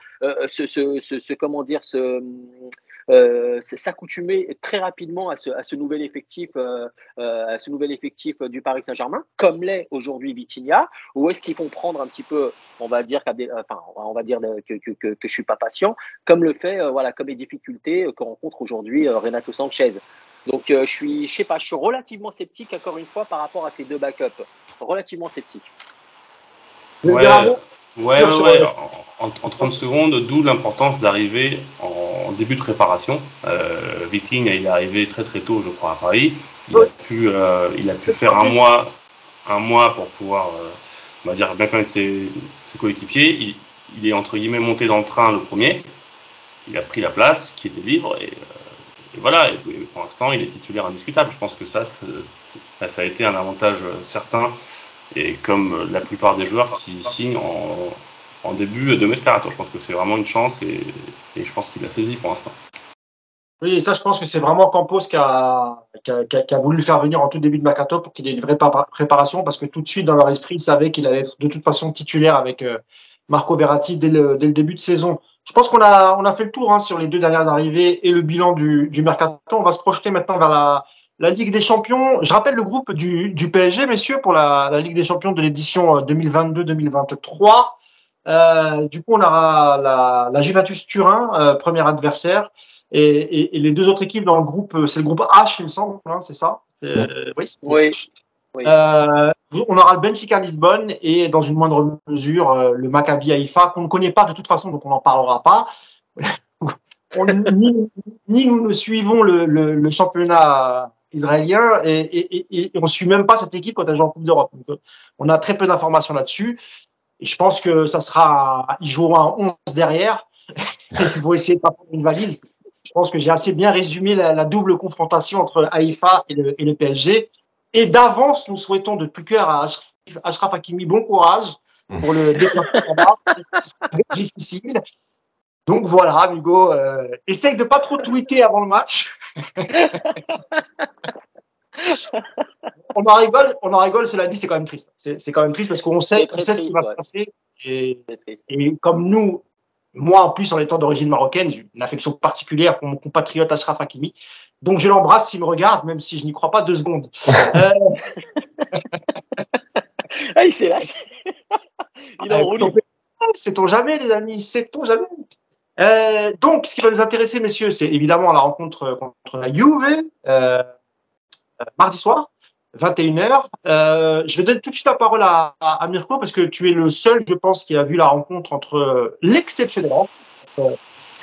s'accoutumer très rapidement à ce nouvel effectif du Paris Saint-Germain, comme l'est aujourd'hui Vitinha, ou est-ce qu'ils vont prendre un petit peu, on va dire que je suis pas patient, comme le fait, voilà, comme les difficultés que rencontre aujourd'hui Renato Sanches. Donc je suis relativement sceptique encore une fois par rapport à ces deux backups, relativement sceptique. Ouais. En 30 secondes, d'où l'importance d'arriver en début de préparation. Vitinha, il est arrivé très très tôt, je crois, à Paris. Il a pu faire un mois pour pouvoir, on va dire, bien connaître ses coéquipiers. Il est entre guillemets monté dans le train le premier. Il a pris la place qui était libre et voilà. Et pour l'instant, il est titulaire indiscutable. Je pense que ça a été un avantage certain. Et comme la plupart des joueurs qui signent en début de mercato, je pense que c'est vraiment une chance et je pense qu'il l'a saisi pour l'instant. Oui, et ça, je pense que c'est vraiment Campos qui a voulu le faire venir en tout début de mercato pour qu'il ait une vraie préparation, parce que tout de suite, dans leur esprit, ils savaient qu'il allait être de toute façon titulaire avec Marco Verratti dès le début de saison. Je pense qu'on a fait le tour, hein, sur les deux dernières arrivées et le bilan du mercato. On va se projeter maintenant vers la Ligue des Champions. Je rappelle le groupe du PSG, messieurs, pour la Ligue des Champions de l'édition 2022-2023. Du coup, on aura la Juventus Turin, premier adversaire, et les deux autres équipes dans le groupe, c'est le groupe H, il me semble, hein, c'est ça? Oui. On aura le Benfica Lisbonne et, dans une moindre mesure, le Maccabi Haïfa, qu'on ne connaît pas de toute façon, donc on n'en parlera pas. Ni nous ne suivons le championnat israélien et on ne suit même pas cette équipe quand elle joue en Coupe d'Europe. Donc, on a très peu d'informations là-dessus. Et je pense que ça sera. Ils joueront un 11 derrière. Ils vont essayer de pas prendre une valise. Je pense que j'ai assez bien résumé la double confrontation entre Haïfa et le PSG. Et d'avance, nous souhaitons de tout cœur à Achraf Hakimi bon courage pour le déplacement. C'est difficile. Donc voilà, Hugo, essaye de pas trop tweeter avant le match. on en rigole, cela dit, c'est quand même triste. C'est quand même triste parce qu'on sait ce qui va se passer. Et comme nous, moi en plus en étant d'origine marocaine, j'ai une affection particulière pour mon compatriote Achraf Hakimi. Donc je l'embrasse s'il me regarde, même si je n'y crois pas 2 secondes. Ah, il s'est lâché. Il a roulé. Sait-on jamais, les amis, sait-on jamais. Donc, ce qui va nous intéresser, messieurs, c'est évidemment la rencontre contre la Juve, mardi soir, 21h. Je vais donner tout de suite la parole à Mirko, parce que tu es le seul, je pense, qui a vu la rencontre entre l'exceptionnelle rencontre,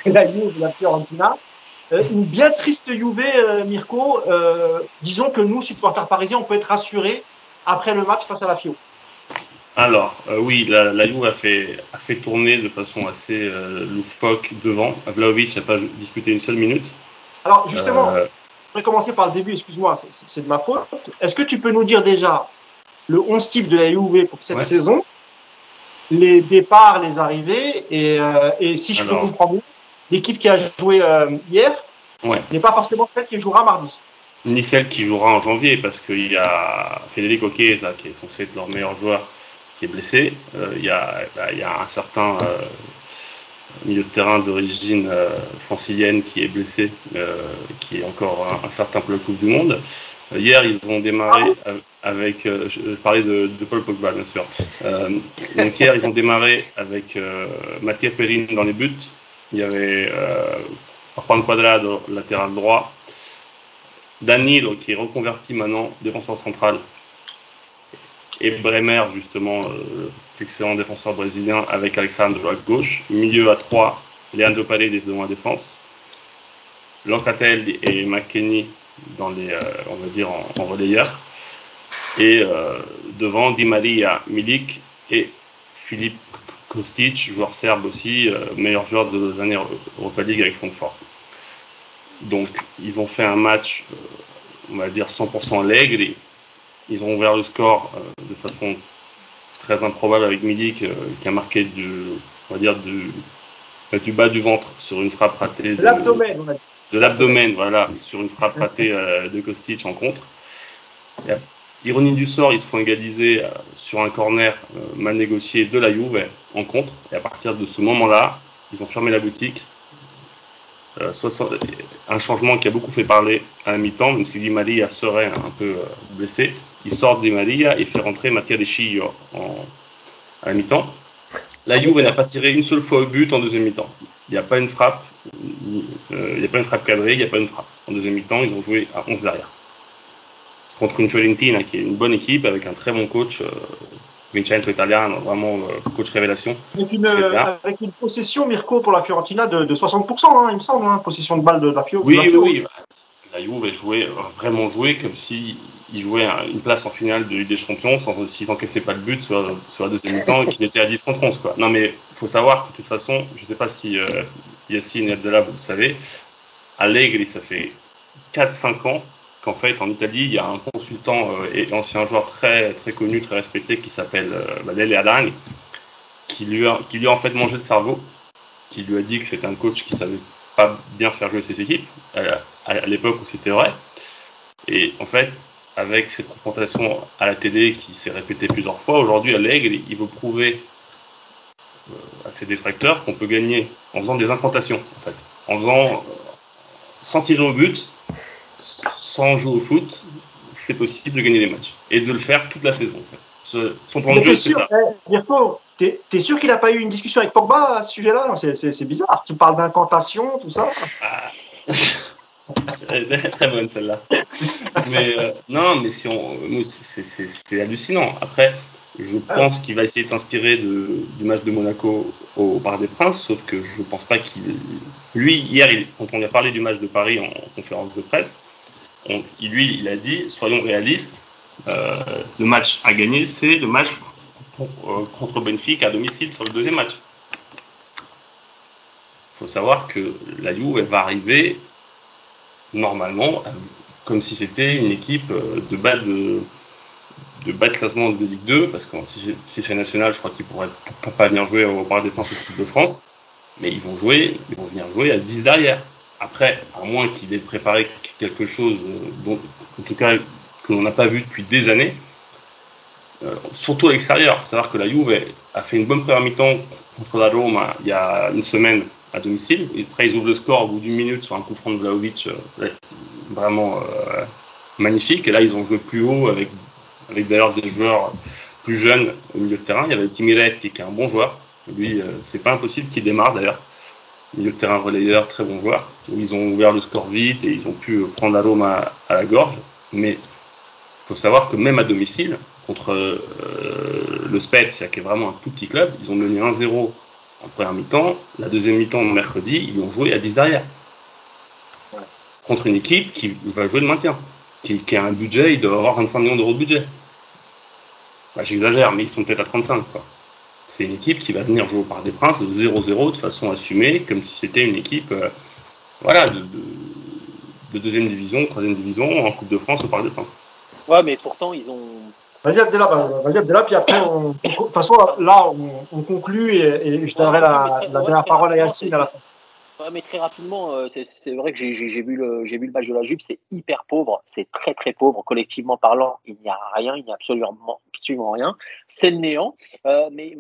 la Juve et la Fiorentina. Une bien triste Juve, Mirko. Disons que nous, supporters parisiens, on peut être rassurés après le match face à la Fio. Alors, oui, la Juve a fait tourner de façon assez loufoque devant. Vlahovic n'a pas disputé une seule minute. Alors, justement, je vais commencer par le début, excuse-moi, c'est de ma faute. Est-ce que tu peux nous dire déjà le 11 type de la Juve pour cette saison les départs, les arrivées. Et si je comprends bien, l'équipe qui a joué hier n'est pas forcément celle qui jouera mardi. Ni celle qui jouera en janvier, parce qu'il y a Federico Chiesa, qui est censé être leur meilleur joueur, qui est blessé. Il y a un certain milieu de terrain d'origine francilienne qui est blessé, qui est encore un certain peu le Coupe du Monde. Hier, ils ont démarré avec... je parlais de Paul Pogba, bien sûr. Donc hier, ils ont démarré avec Mathieu Perrin dans les buts. Il y avait Juan Cuadrado, latéral droit. Danilo, qui est reconverti maintenant, défenseur central. Et Bremer, justement, excellent défenseur brésilien, avec Alexandre à gauche. Milieu à 3, Leandro Paredes devant la défense. Locatelli et McKennie dans les, on va dire, en relayeur. Et devant Di Maria, Milik et Filip Kostic, joueur serbe aussi, meilleur joueur de l'année Europa League avec Francfort. Donc, ils ont fait un match, on va dire, 100% allègre. Ils ont ouvert le score de façon très improbable avec Milik, qui a marqué du bas du ventre sur une frappe ratée. De l'abdomen, sur une frappe ratée de Kostic en contre. Et, ironie du sort, ils se font égaliser sur un corner mal négocié de la Juve en contre. Et à partir de ce moment-là, ils ont fermé la boutique. Un changement qui a beaucoup fait parler à la mi-temps, même si Di Maria serait un peu blessé. Il sort Di Maria et fait rentrer Mattia De Sciglio à la mi-temps. La Juve n'a pas tiré une seule fois au but en deuxième mi-temps. Il n'y a pas une frappe, cadrée, il n'y a pas une frappe. En deuxième mi-temps, ils ont joué à 11 derrière. Contre une Fiorentina qui est une bonne équipe avec un très bon coach, Vincenzo Italiano, vraiment coach révélation. Avec une possession, Mirko, pour la Fiorentina de 60%, il me semble, possession de balle de la Fiorentina. Oui. La Juve a vraiment joué comme s'il jouait une place en finale de Ligue des Champions, s'ils n'encaissaient pas le but sur la deuxième mi-temps et qu'ils étaient à 10 contre 11. Non, mais il faut savoir que de toute façon, je ne sais pas si Yacine et Abdellah, vous le savez, Allegri, ça fait 4-5 ans qu'en fait, en Italie, il y a un consultant et ancien joueur très, très connu, très respecté, qui s'appelle Abdellah Boulemals, qui lui a en fait mangé le cerveau, qui lui a dit que c'était un coach qui ne savait pas bien faire jouer ses équipes, à l'époque où c'était vrai. Et en fait, avec cette présentation à la télé qui s'est répétée plusieurs fois, aujourd'hui, Allegri, il veut prouver à ses détracteurs qu'on peut gagner en faisant des incantations, en fait. En faisant sans tirer au but, sans jouer au foot, c'est possible de gagner des matchs. Et de le faire toute la saison. Son plan de jeu, c'est ça. Mirko, t'es sûr qu'il n'a pas eu une discussion avec Pogba à ce sujet-là ? Non, c'est bizarre. Tu parles d'incantation, tout ça. Très bonne celle-là. Mais non, mais si on, c'est hallucinant. Après, je pense qu'il va essayer de s'inspirer du match de Monaco au Parc des Princes, sauf que je ne pense pas qu'il... Lui, hier, quand on a parlé du match de Paris en conférence de presse, il a dit, soyons réalistes, le match à gagner, c'est le match contre Benfica à domicile sur le deuxième match. Il faut savoir que la Juve, elle va arriver normalement comme si c'était une équipe de bas de classement de Ligue 2, parce que si c'est national, je crois qu'ils ne pourraient pas venir jouer au Paris des Princes de France, mais ils vont venir jouer à 10 derrière. Après, à moins qu'il ait préparé quelque chose dont, en tout cas, que l'on n'a pas vu depuis des années, surtout à l'extérieur. Il faut savoir que la Juve a fait une bonne première mi-temps contre la Rome il y a une semaine à domicile. Et après, ils ouvrent le score au bout d'une minute sur un coup franc de Vlahovic vraiment magnifique. Et là, ils ont joué plus haut avec d'ailleurs des joueurs plus jeunes au milieu de terrain. Il y avait Timiretti qui est un bon joueur. Lui, c'est pas impossible qu'il démarre d'ailleurs. Milieu de terrain relayeur, très bon joueur. Ils ont ouvert le score vite et ils ont pu prendre la Rome à la gorge. Mais il faut savoir que même à domicile, contre le Spezia, qui est vraiment un tout petit club, ils ont mené 1-0 en première mi-temps. La deuxième mi-temps, mercredi, ils ont joué à 10 derrière. Contre une équipe qui va jouer le maintien, qui a un budget, il doit avoir 25 millions d'euros de budget. Bah, j'exagère, mais ils sont peut-être à 35, quoi. C'est une équipe qui va venir jouer au Parc des Princes de 0-0 de façon assumée, comme si c'était une équipe de deuxième division, troisième division, en Coupe de France au Parc des Princes. Ouais, mais pourtant, ils ont Vas-y Abdellah, puis après, de toute façon, là, on conclut et je donnerai la dernière parole à Yacine à la fin. Ouais, mais très rapidement, c'est vrai que j'ai vu le match de la Juve, c'est hyper pauvre, c'est très très pauvre, collectivement parlant, il n'y a rien, il n'y a absolument rien, c'est le néant, mais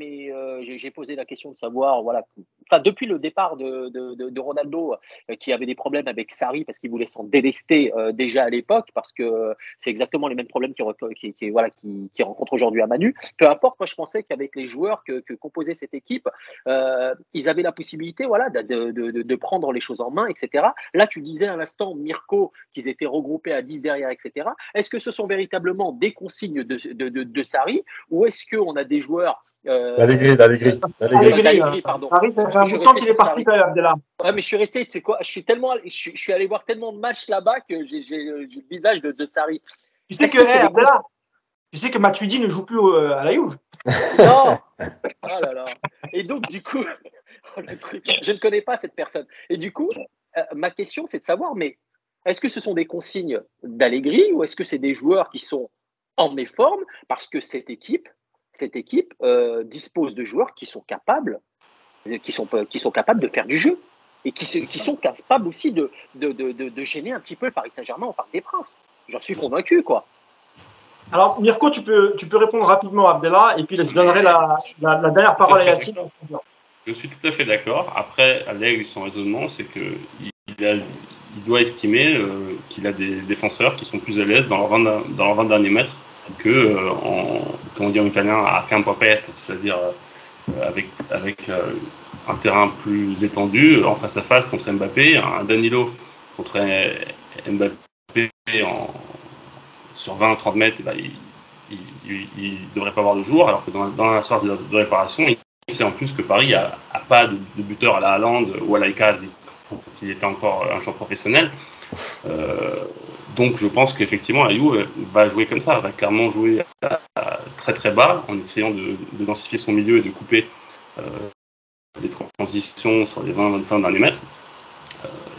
j'ai posé la question de savoir, voilà, enfin, depuis le départ de Ronaldo, qui avait des problèmes avec Sarri parce qu'il voulait s'en délester déjà à l'époque, parce que c'est exactement les mêmes problèmes qu'il rencontre aujourd'hui à Manu, peu importe, moi je pensais qu'avec les joueurs que composait cette équipe, ils avaient la possibilité, voilà, de prendre les choses en main, etc. Là, tu disais à l'instant, Mirko, qu'ils étaient regroupés à 10 derrière, etc. Est-ce que ce sont véritablement des consignes de Sarri ou est-ce qu'on a des joueurs… D'Allegri, pardon. Sarri, ça fait un bout de temps qu'il est parti quand même, Abdellah. Ouais, mais je suis resté, tu sais quoi, je suis allé voir tellement de matchs là-bas que j'ai le visage de Sarri. Tu sais que Abdellah, tu sais que Matuidi ne joue plus à la Juve. Non. Oh là là. Et donc, du coup… Le truc. Je ne connais pas cette personne. Et du coup, ma question, c'est de savoir, mais est-ce que ce sont des consignes d'Allegri ou est-ce que c'est des joueurs qui sont en méforme parce que cette équipe dispose de joueurs qui sont capables de faire du jeu et qui sont capables aussi de gêner un petit peu le Paris Saint-Germain au Parc des Princes. J'en suis convaincu, quoi. Alors, Mirko, tu peux répondre rapidement à Abdellah et puis je donnerai la dernière parole à Yacine. Je suis tout à fait d'accord. Après, Allegri, son raisonnement, c'est qu'il doit estimer qu'il a des défenseurs qui sont plus à l'aise dans leurs 20 derniers mètres que, comme on dit en italien, a campo aperto, c'est-à-dire avec un terrain plus étendu, en face à face contre Mbappé, un Danilo contre Mbappé sur 20-30 mètres, eh ben, il devrait pas avoir de jour, alors que dans la sorte de réparation, c'est en plus que Paris n'a pas de buteur à la Haaland ou à la Icardi quand il était encore un joueur professionnel. Donc je pense qu'effectivement, la Juve va jouer comme ça. Elle va clairement jouer très très bas en essayant de densifier son milieu et de couper les transitions sur les 20-25 derniers mètres.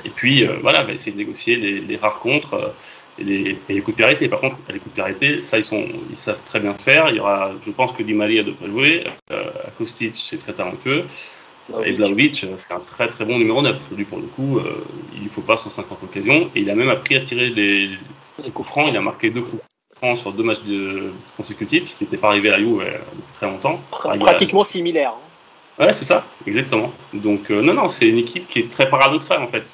Et puis voilà, elle va essayer de négocier les rares contres et les coups de pied arrêtés. Par contre, les coups de pied arrêtés, ça, ils savent très bien faire. Il y aura, je pense que Di Maria devrait jouer. Kostic, c'est très talentueux. Et Blaovic, c'est un très très bon numéro 9. Lui, pour le coup, il ne faut pas 150 occasions. Et il a même appris à tirer les coups francs. Il a marqué 2 coups francs sur 2 matchs consécutifs, ce qui n'était pas arrivé à la Juve depuis très longtemps. Pratiquement similaire. Hein. Ouais, c'est ça, exactement. Donc, non, c'est une équipe qui est très paradoxale, en fait.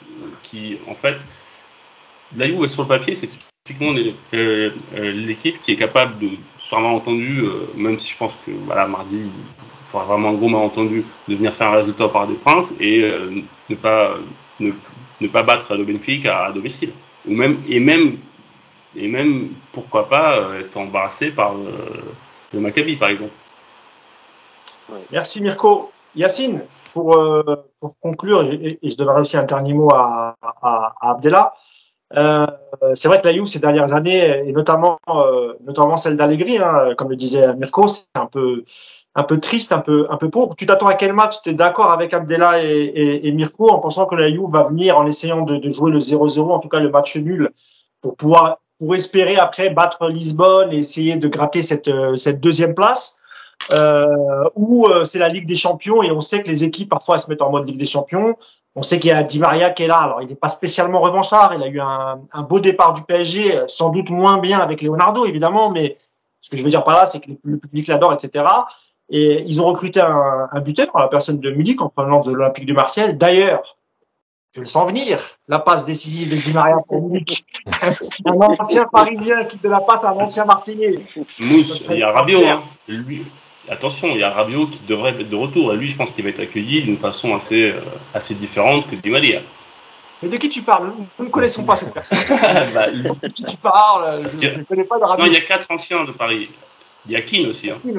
La Juve sur le papier, c'est typiquement l'équipe qui est capable de, sur un malentendu, même si je pense que voilà, mardi, il faudra vraiment un gros malentendu, de venir faire un résultat au Parc des Princes et ne pas battre le Benfica à domicile. Ou même pourquoi pas, être embarrassé par le Maccabi, par exemple. Ouais. Merci Mirko. Yacine, pour conclure, et je donnerai aussi un dernier mot à Abdellah. C'est vrai que la Juve ces dernières années et notamment celle d'Allegri, hein, comme le disait Mirko, c'est un peu triste, un peu pauvre. Tu t'attends à quel match? Tu es d'accord avec Abdellah et Mirko en pensant que la Juve va venir en essayant de jouer le 0-0, en tout cas le match nul, pour espérer après battre Lisbonne et essayer de gratter cette deuxième place, ou c'est la Ligue des Champions et on sait que les équipes parfois se mettent en mode Ligue des Champions. On sait qu'il y a Di Maria qui est là. Alors, il n'est pas spécialement revanchard. Il a eu un beau départ du PSG, sans doute moins bien avec Leonardo, évidemment. Mais ce que je veux dire par là, c'est que le public l'adore, etc. Et ils ont recruté un buteur, la personne de Milik, en provenance de l'Olympique de Marseille. D'ailleurs, je le sens venir, la passe décisive de Di Maria pour Milik. Un ancien Parisien qui te la passe à un ancien Marseillais. Mousse, il y a Rabiot, hein. Lui. Attention, il y a Rabiot qui devrait être de retour. Et lui, je pense qu'il va être accueilli d'une façon assez différente que Di Maria. Mais de qui tu parles? Nous ne connaissons pas cette personne. De qui tu parles? Je ne connais pas de Rabiot. Non, il y a 4 anciens de Paris. Il y a Keane aussi. Hein. Il y a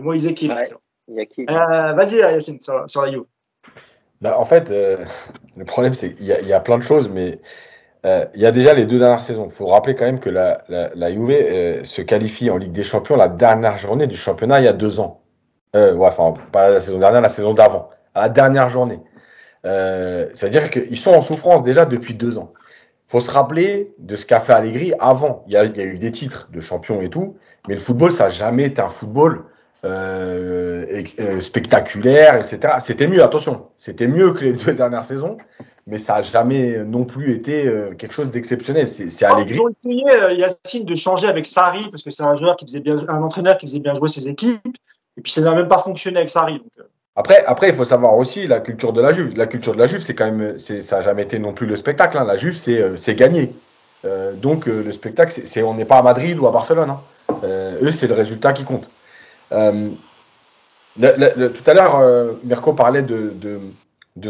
Moïse Keane. Ouais. Il y a Keane. Vas-y, Yacine, sur la You. Bah, en fait, le problème, c'est qu'il y a plein de choses, mais il y a déjà les 2 dernières saisons. Il faut rappeler quand même que la Juve se qualifie en Ligue des Champions la dernière journée du championnat il y a 2 ans. Pas la saison dernière, la saison d'avant. À la dernière journée. C'est-à-dire qu'ils sont en souffrance déjà depuis 2 ans. Il faut se rappeler de ce qu'a fait Allegri avant. Il y a eu des titres de champion et tout, Mais le football, ça n'a jamais été un football spectaculaire, etc. C'était mieux, attention, c'était mieux que les deux dernières saisons, mais ça n'a jamais non plus été quelque chose d'exceptionnel. C'est Allegri. Ils ont essayé, Yacine, de changer avec Sarri, parce que c'est un joueur qui faisait bien, un entraîneur qui faisait bien jouer ses équipes, et puis ça n'a même pas fonctionné avec Sarri. Donc, Après, il faut savoir aussi la culture de la Juve. La culture de la Juve, c'est quand même, ça n'a jamais été non plus le spectacle. Hein. La Juve, c'est gagner. Donc, le spectacle, on n'est pas à Madrid ou à Barcelone. Hein. Eux, c'est le résultat qui compte. Tout à l'heure, Mirko parlait de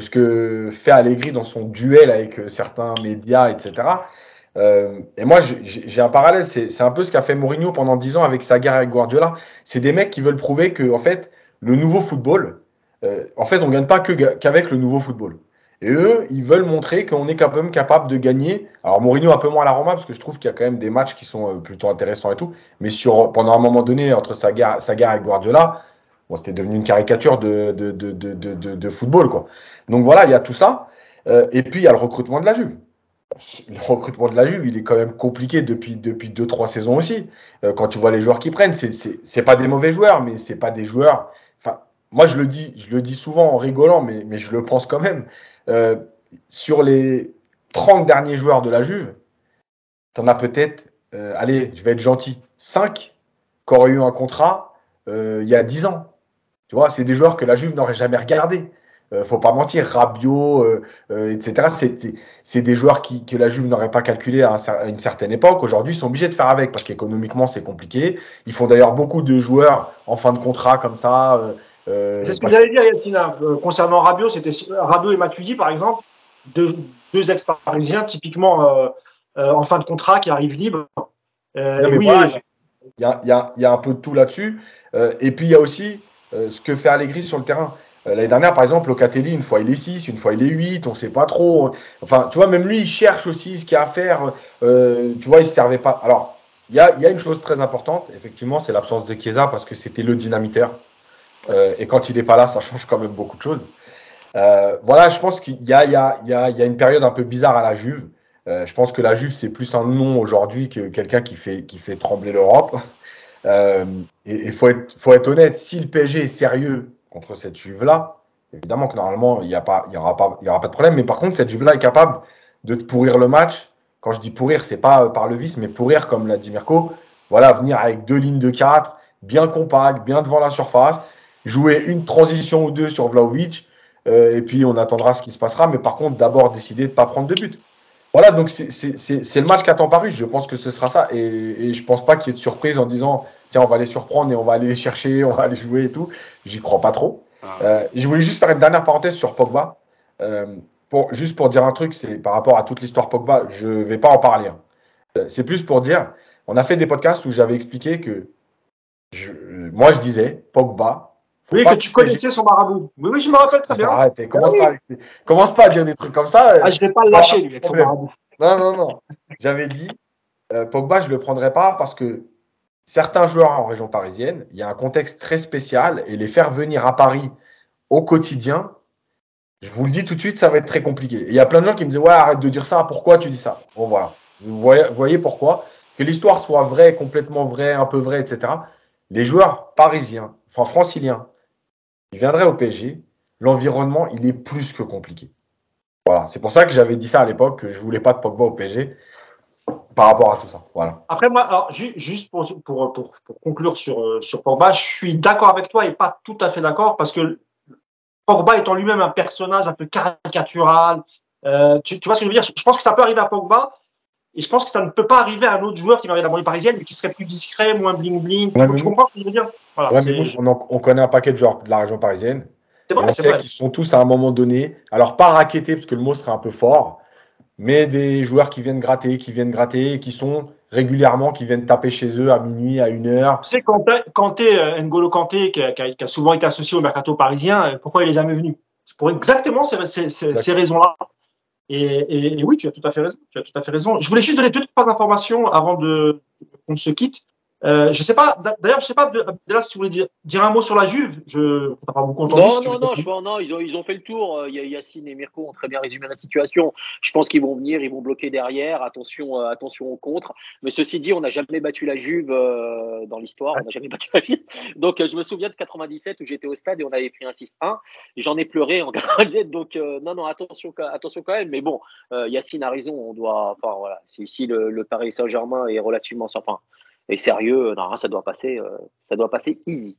ce que fait Allegri dans son duel avec certains médias, etc. Et moi, j'ai un parallèle. C'est un peu ce qu'a fait Mourinho pendant 10 ans avec sa guerre avec Guardiola. C'est des mecs qui veulent prouver que, en fait, le nouveau football, en fait, on ne gagne pas qu'avec le nouveau football. Et eux, ils veulent montrer qu'on est quand même capable de gagner. Alors, Mourinho, un peu moins à la Roma, parce que je trouve qu'il y a quand même des matchs qui sont plutôt intéressants et tout. Mais pendant un moment donné, entre Saga et Guardiola, bon, c'était devenu une caricature de football, quoi. Donc voilà, il y a tout ça. Et puis, il y a le recrutement de la Juve. Le recrutement de la Juve, il est quand même compliqué depuis 2-3 saisons aussi. Quand tu vois les joueurs qu'ils prennent, c'est pas des mauvais joueurs, mais c'est pas des joueurs... Enfin, moi, je le dis souvent en rigolant, mais je le pense quand même. Sur les 30 derniers joueurs de la Juve, t'en as peut-être, allez, je vais être gentil, 5 qui auraient eu un contrat il y a 10 ans. Tu vois, c'est des joueurs que la Juve n'aurait jamais regardés. Faut pas mentir, Rabiot, etc. C'est des joueurs que la Juve n'aurait pas calculé à une certaine époque. Aujourd'hui, ils sont obligés de faire avec parce qu'économiquement, c'est compliqué. Ils font d'ailleurs beaucoup de joueurs en fin de contrat comme ça. C'est ce que j'allais dire, Yacine. Concernant Rabiot, c'était Rabiot et Matuidi, par exemple, deux ex-parisiens typiquement en fin de contrat qui arrivent libres. Il y a un peu de tout là-dessus. Et puis, il y a aussi ce que fait Allegri sur le terrain. L'année dernière, par exemple, Locatelli, une fois il est 6, une fois il est 8, on ne sait pas trop. Enfin, tu vois, même lui, il cherche aussi ce qu'il y a à faire. Tu vois, il ne se servait pas. Alors, il y a une chose très importante, effectivement, c'est l'absence de Chiesa parce que c'était le dynamiteur. Et quand il n'est pas là, ça change quand même beaucoup de choses. Voilà, je pense qu'il y a une période un peu bizarre à la Juve. Je pense que la Juve, c'est plus un nom aujourd'hui que quelqu'un qui fait trembler l'Europe. Et faut être honnête, si le PSG est sérieux contre cette Juve-là, évidemment que normalement, il n'y aura pas de problème. Mais par contre, cette Juve-là est capable de te pourrir le match. Quand je dis pourrir, c'est pas par le vice, mais pourrir, comme l'a dit Mirko. Voilà, venir avec 2 lignes de 4, bien compact, bien devant la surface, jouer une transition ou deux sur Vlahovic, et puis on attendra ce qui se passera. Mais par contre, d'abord, décider de ne pas prendre de but. Voilà, donc c'est le match qu'attend Paris. Je pense que ce sera ça. Et je ne pense pas qu'il y ait de surprise en disant... Tiens, on va les surprendre et on va aller les chercher, on va aller jouer et tout. J'y crois pas trop. Je voulais juste faire une dernière parenthèse sur Pogba. Juste pour dire un truc, c'est par rapport à toute l'histoire Pogba, je ne vais pas en parler. Hein. C'est plus pour dire, on a fait des podcasts où j'avais expliqué que je disais Pogba. Oui, que tu connaissais son marabout. Mais oui, je me rappelle très bien. Arrête, commence pas à dire des trucs comme ça. Je ne vais pas le lâcher, lui, avec son marabout. Non. J'avais dit, Pogba, je ne le prendrai pas parce que certains joueurs en région parisienne, il y a un contexte très spécial et les faire venir à Paris au quotidien, je vous le dis tout de suite, ça va être très compliqué. Et il y a plein de gens qui me disent « Ouais, arrête de dire ça, pourquoi tu dis ça ?» Bon, voilà. Vous voyez pourquoi. Que l'histoire soit vraie, complètement vraie, un peu vraie, etc. Les joueurs parisiens, enfin franciliens, ils viendraient au PSG, l'environnement, il est plus que compliqué. Voilà. C'est pour ça que j'avais dit ça à l'époque, que je voulais pas de Pogba au PSG. Par rapport à tout ça, voilà. Après moi, alors, juste pour conclure sur Pogba, je suis d'accord avec toi et pas tout à fait d'accord parce que Pogba est en lui-même un personnage un peu caricatural. Tu vois ce que je veux dire ? Je pense que ça peut arriver à Pogba et je pense que ça ne peut pas arriver à un autre joueur qui viendrait de la banlieue parisienne mais qui serait plus discret, moins bling-bling. Ouais, je comprends ce que je veux dire. Voilà, ouais, on connaît un paquet de joueurs de la région parisienne. C'est vrai, on sait qu'ils sont tous à un moment donné, alors pas raquettés parce que le mot serait un peu fort, mais des joueurs qui viennent gratter, qui sont régulièrement, qui viennent taper chez eux à minuit, à 1h. Tu sais, N'Golo Kanté, qui a souvent été associé au mercato parisien, pourquoi il n'est jamais venu ? C'est pour exactement ces raisons-là. Et oui, tu as tout à fait raison. Je voulais juste donner 2-3 informations avant qu'on se quitte. Je sais pas. D'ailleurs, je sais pas. Là, si tu voulais dire un mot sur la Juve, je t'as pas beaucoup entendu. Non, si non, non. Ils ont fait le tour. Yacine et Mirko ont très bien résumé la situation. Je pense qu'ils vont venir, ils vont bloquer derrière. Attention au contre. Mais ceci dit, on n'a jamais battu la Juve dans l'histoire. On n'a jamais battu la Juve. Donc, je me souviens de 97 où j'étais au stade et on avait pris un 6-1. J'en ai pleuré en gradette. Donc, non, attention quand même. Mais bon, Yacine a raison. On doit. Enfin, voilà. Si le Paris Saint-Germain est relativement sans fin. Et sérieux, non, ça doit passer easy.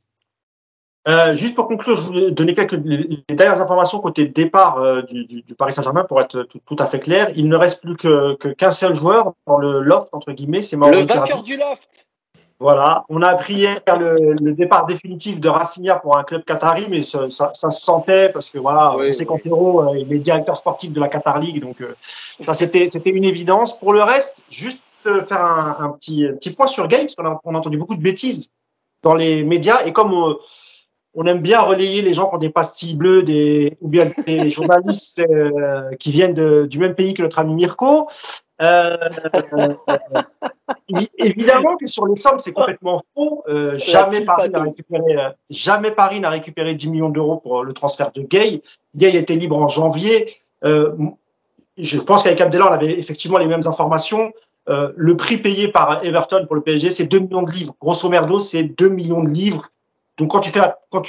Juste pour conclure, je voulais donner les dernières informations côté départ du Paris Saint-Germain pour être tout à fait clair. Il ne reste plus qu'un seul joueur dans le loft, entre guillemets, c'est Mauro Icardi. Le vainqueur du loft. Voilà, on a appris hier le départ définitif de Rafinha pour un club qatari, mais ça se sentait parce que voilà, oui, on sait qu'Antero, il est directeur sportif de la Qatar League, donc ça c'était une évidence. Pour le reste, juste faire un petit point sur Gueye, parce qu'on a entendu beaucoup de bêtises dans les médias, et comme on aime bien relayer les gens qui ont des pastilles bleues, ou bien des journalistes qui viennent du même pays que notre ami Mirko, évidemment que sur les sommes c'est complètement faux. Jamais Paris n'a récupéré 10 millions d'euros pour le transfert de Gueye. Gueye était libre en janvier. Je pense qu'avec Abdellah on avait effectivement les mêmes informations. Le prix payé par Everton pour le PSG, c'est 2 millions de livres. Grosso merdo, c'est 2 millions de livres. Donc, quand tu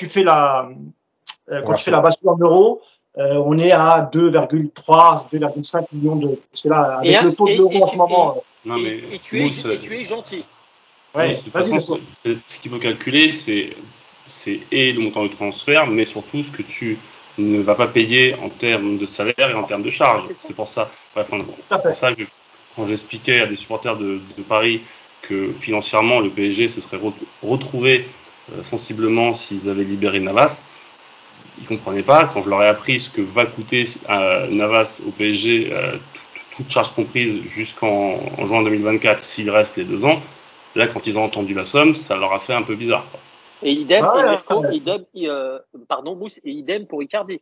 fais la bascule en euros, on est à 2,3, 2,5 millions de. Parce que là, avec le taux de l'euro en ce moment. Et tu es gentil. Ouais, non, façon, ce qu'il faut calculer, c'est le montant du transfert, mais surtout ce que tu ne vas pas payer en termes de salaire et en termes de charges. C'est pour ça. Pour ça que. Quand j'expliquais à des supporters de Paris que financièrement le PSG se serait retrouvé sensiblement s'ils avaient libéré Navas, ils ne comprenaient pas. Quand je leur ai appris ce que va coûter Navas au PSG, toute charge comprise jusqu'en juin 2024, s'il reste les 2 ans, là quand ils ont entendu la somme, ça leur a fait un peu bizarre. Et idem pour Icardi.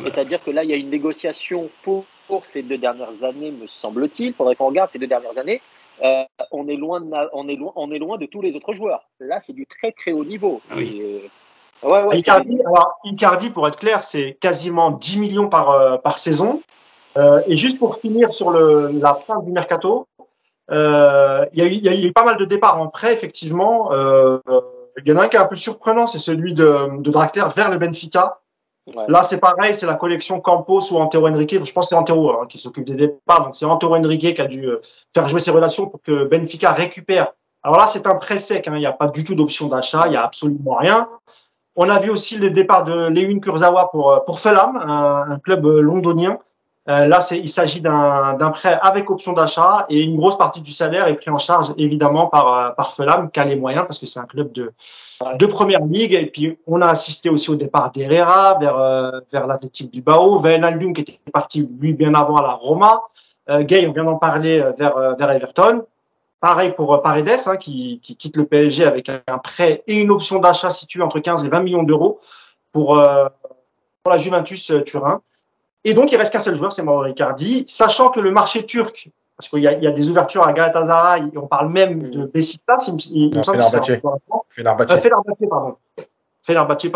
C'est-à-dire que là, il y a une négociation pour ces 2 dernières années, me semble-t-il. Il faudrait qu'on regarde ces 2 dernières années. On est loin de tous les autres joueurs. Là, c'est du très très haut niveau. Ah oui. Icardi, pour être clair, c'est quasiment 10 millions par saison. Et juste pour finir sur la fin du mercato, il y a eu pas mal de départs en prêt, effectivement. Il y en a un qui est un peu surprenant, c'est celui de Draxler vers le Benfica. Ouais. Là, c'est pareil, c'est la collection Campos ou Antero Henrique. Je pense que c'est Antero qui s'occupe des départs. Donc, c'est Antero Henrique qui a dû faire jouer ses relations pour que Benfica récupère. Alors là, c'est un prêt sec. Il n'y a pas du tout d'option d'achat. Il n'y a absolument rien. On a vu aussi le départ de Lewin Kurzawa pour Fulham, un club londonien. Là, il s'agit d'un prêt avec option d'achat et une grosse partie du salaire est pris en charge évidemment par Fulham, qui a les moyens parce que c'est un club de première ligue. Et puis, on a assisté aussi au départ d'Herrera vers l'Athletic Bilbao, Wijnaldum qui était parti lui bien avant à la Roma, Gueye, on vient d'en parler vers Everton. Pareil pour Paredes qui quitte le PSG avec un prêt et une option d'achat située entre 15 et 20 millions d'euros pour la Juventus Turin. Et donc, il reste qu'un seul joueur, c'est Mauro Icardi. Sachant que le marché turc, parce qu'il y a des ouvertures à Galatasaray, et on parle même de Besiktas, il me semble que c'est Fenerbahçe, qui sera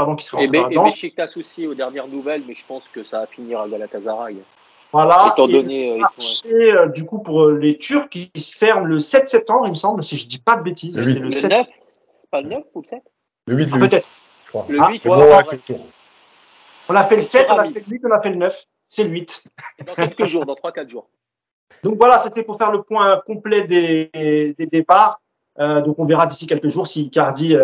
rentré dedans. Et Besiktas aussi, aux dernières nouvelles, mais je pense que ça va finir à Galatasaray. Voilà. Étant donné, le marché, du coup, pour les Turcs, il se ferme le 7 septembre, il me semble, si je dis pas de bêtises. Le 8. C'est le 7. 9, c'est pas le 9 ou le 7 ? Le 8, peut-être. Le 8, on a fait le 7, on a fait le 8, on a fait le 9. C'est le 8. Dans quelques jours, dans 3-4 jours. Donc voilà, c'était pour faire le point complet des départs. Donc on verra d'ici quelques jours si Icardi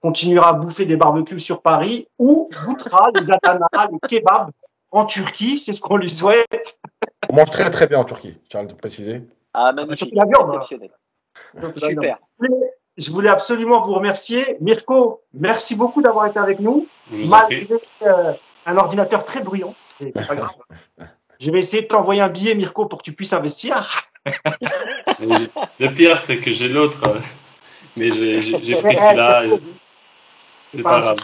continuera à bouffer des barbecues sur Paris ou goûtera les adanas, les kebabs en Turquie. C'est ce qu'on lui souhaite. On mange très très bien en Turquie, je tiens à le préciser. Ah, magnifique. Surtout la viande, exceptionnel. Super. Je voulais absolument vous remercier. Mirko, merci beaucoup d'avoir été avec nous. Malgré un ordinateur très bruyant. C'est pas grave. Je vais essayer de t'envoyer un billet, Mirko, pour que tu puisses investir. Le pire, c'est que j'ai l'autre, mais j'ai pris celui-là. C'est pas grave.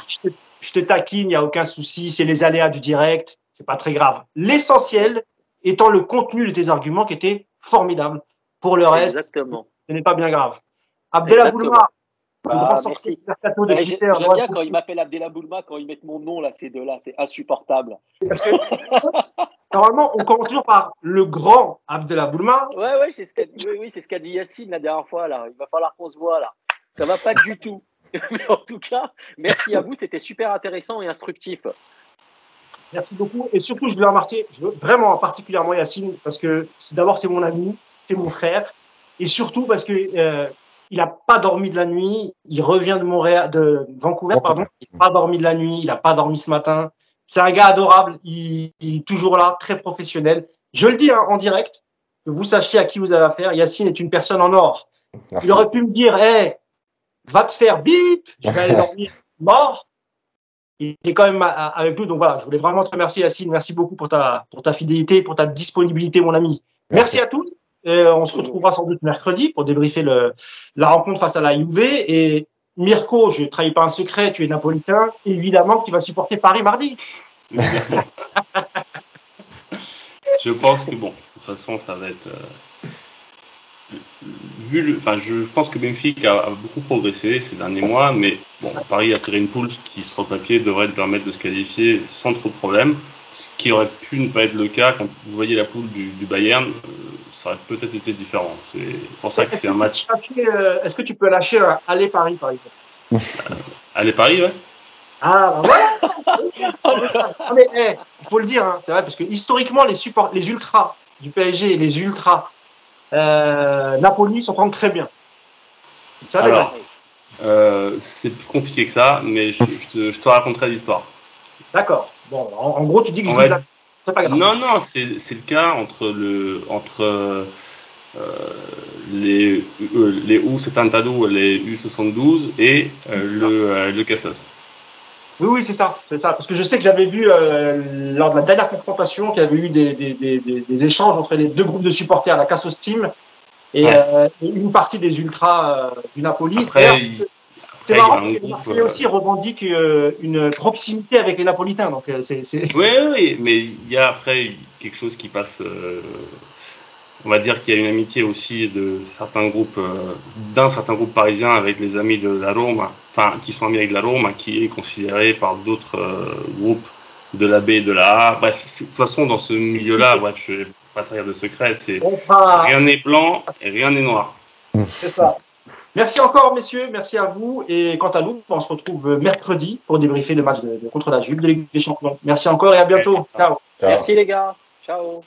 Je te taquine, il n'y a aucun souci. C'est les aléas du direct. C'est pas très grave. L'essentiel étant le contenu de tes arguments qui était formidable. Pour le reste, ce n'est pas bien grave. Abdellah Boulemals, Bah, merci. Ouais, j'aime bien quand ils m'appellent Abdellah Boulemals, quand ils mettent mon nom, là, ces deux-là, c'est insupportable. Normalement, on commence toujours par le grand Abdellah Boulemals. Ouais, c'est ce qu'a dit, oui, c'est ce qu'a dit Yacine la dernière fois, là. Il va falloir qu'on se voit, là. Ça va pas du tout. Mais en tout cas, merci à vous, c'était super intéressant et instructif. Merci beaucoup. Et surtout, je voulais remercier vraiment particulièrement Yacine, parce que d'abord, c'est mon ami, c'est mon frère. Et surtout, parce que il n'a pas dormi de la nuit. Il revient de Vancouver, pardon. Il n'a pas dormi de la nuit. Il n'a pas dormi ce matin. C'est un gars adorable. Il est toujours là, très professionnel. Je le dis hein, en direct, que vous sachiez à qui vous avez affaire. Yacine est une personne en or. Merci. Il aurait pu me dire, hey, va te faire bip, je vais aller dormir mort. Il est quand même avec nous. Donc voilà, je voulais vraiment te remercier, Yacine. Merci beaucoup pour ta fidélité, pour ta disponibilité, mon ami. Merci à tous. On se retrouvera sans doute mercredi pour débriefer la rencontre face à la Juve. Et Mirko, je ne trahis pas un secret, tu es napolitain. Évidemment que tu vas supporter Paris mardi. Je pense que bon, de toute façon, ça va être... je pense que Benfica a beaucoup progressé ces derniers mois, mais bon, Paris a tiré une poule qui, sur le papier, devrait permettre de se qualifier sans trop de problèmes. Ce qui aurait pu ne pas être le cas, quand vous voyez la poule du Bayern, ça aurait peut-être été différent. C'est pour ça que c'est un match. Est-ce que tu peux lâcher Aller Paris, par exemple Aller Paris, ouais. Ah, ouais. Mais faut le dire, hein, c'est vrai, parce que historiquement, les ultras du PSG et les ultras Napoli s'entendent très bien. Ça, alors, c'est plus compliqué que ça, mais je te raconterai l'histoire. D'accord. Bon, en gros, tu dis que c'est pas grave. Non, c'est le cas entre les U70, les U72 et le Casas. Oui, c'est ça. Parce que je sais que j'avais vu lors de la dernière confrontation qu'il y avait eu des échanges entre les deux groupes de supporters, la Cassos Team et une partie des ultras du Napoli. C'est marrant parce que les Marseillais aussi revendiquent une proximité avec les Napolitains. Donc Oui, mais il y a après quelque chose qui passe. On va dire qu'il y a une amitié aussi de certains groupes, d'un certain groupe parisien avec les amis de la Rome, qui sont amis avec la Rome, qui est considéré par d'autres groupes de la B et de la A. Bref, de toute façon, dans ce milieu-là, je ne vais pas trahir de secret, rien n'est blanc et rien n'est noir. C'est ça. Merci encore, messieurs, merci à vous. Et quant à nous, on se retrouve mercredi pour débriefer le match contre la Juve de Ligue des Champions. Merci encore et à bientôt. Ciao. Merci les gars. Ciao.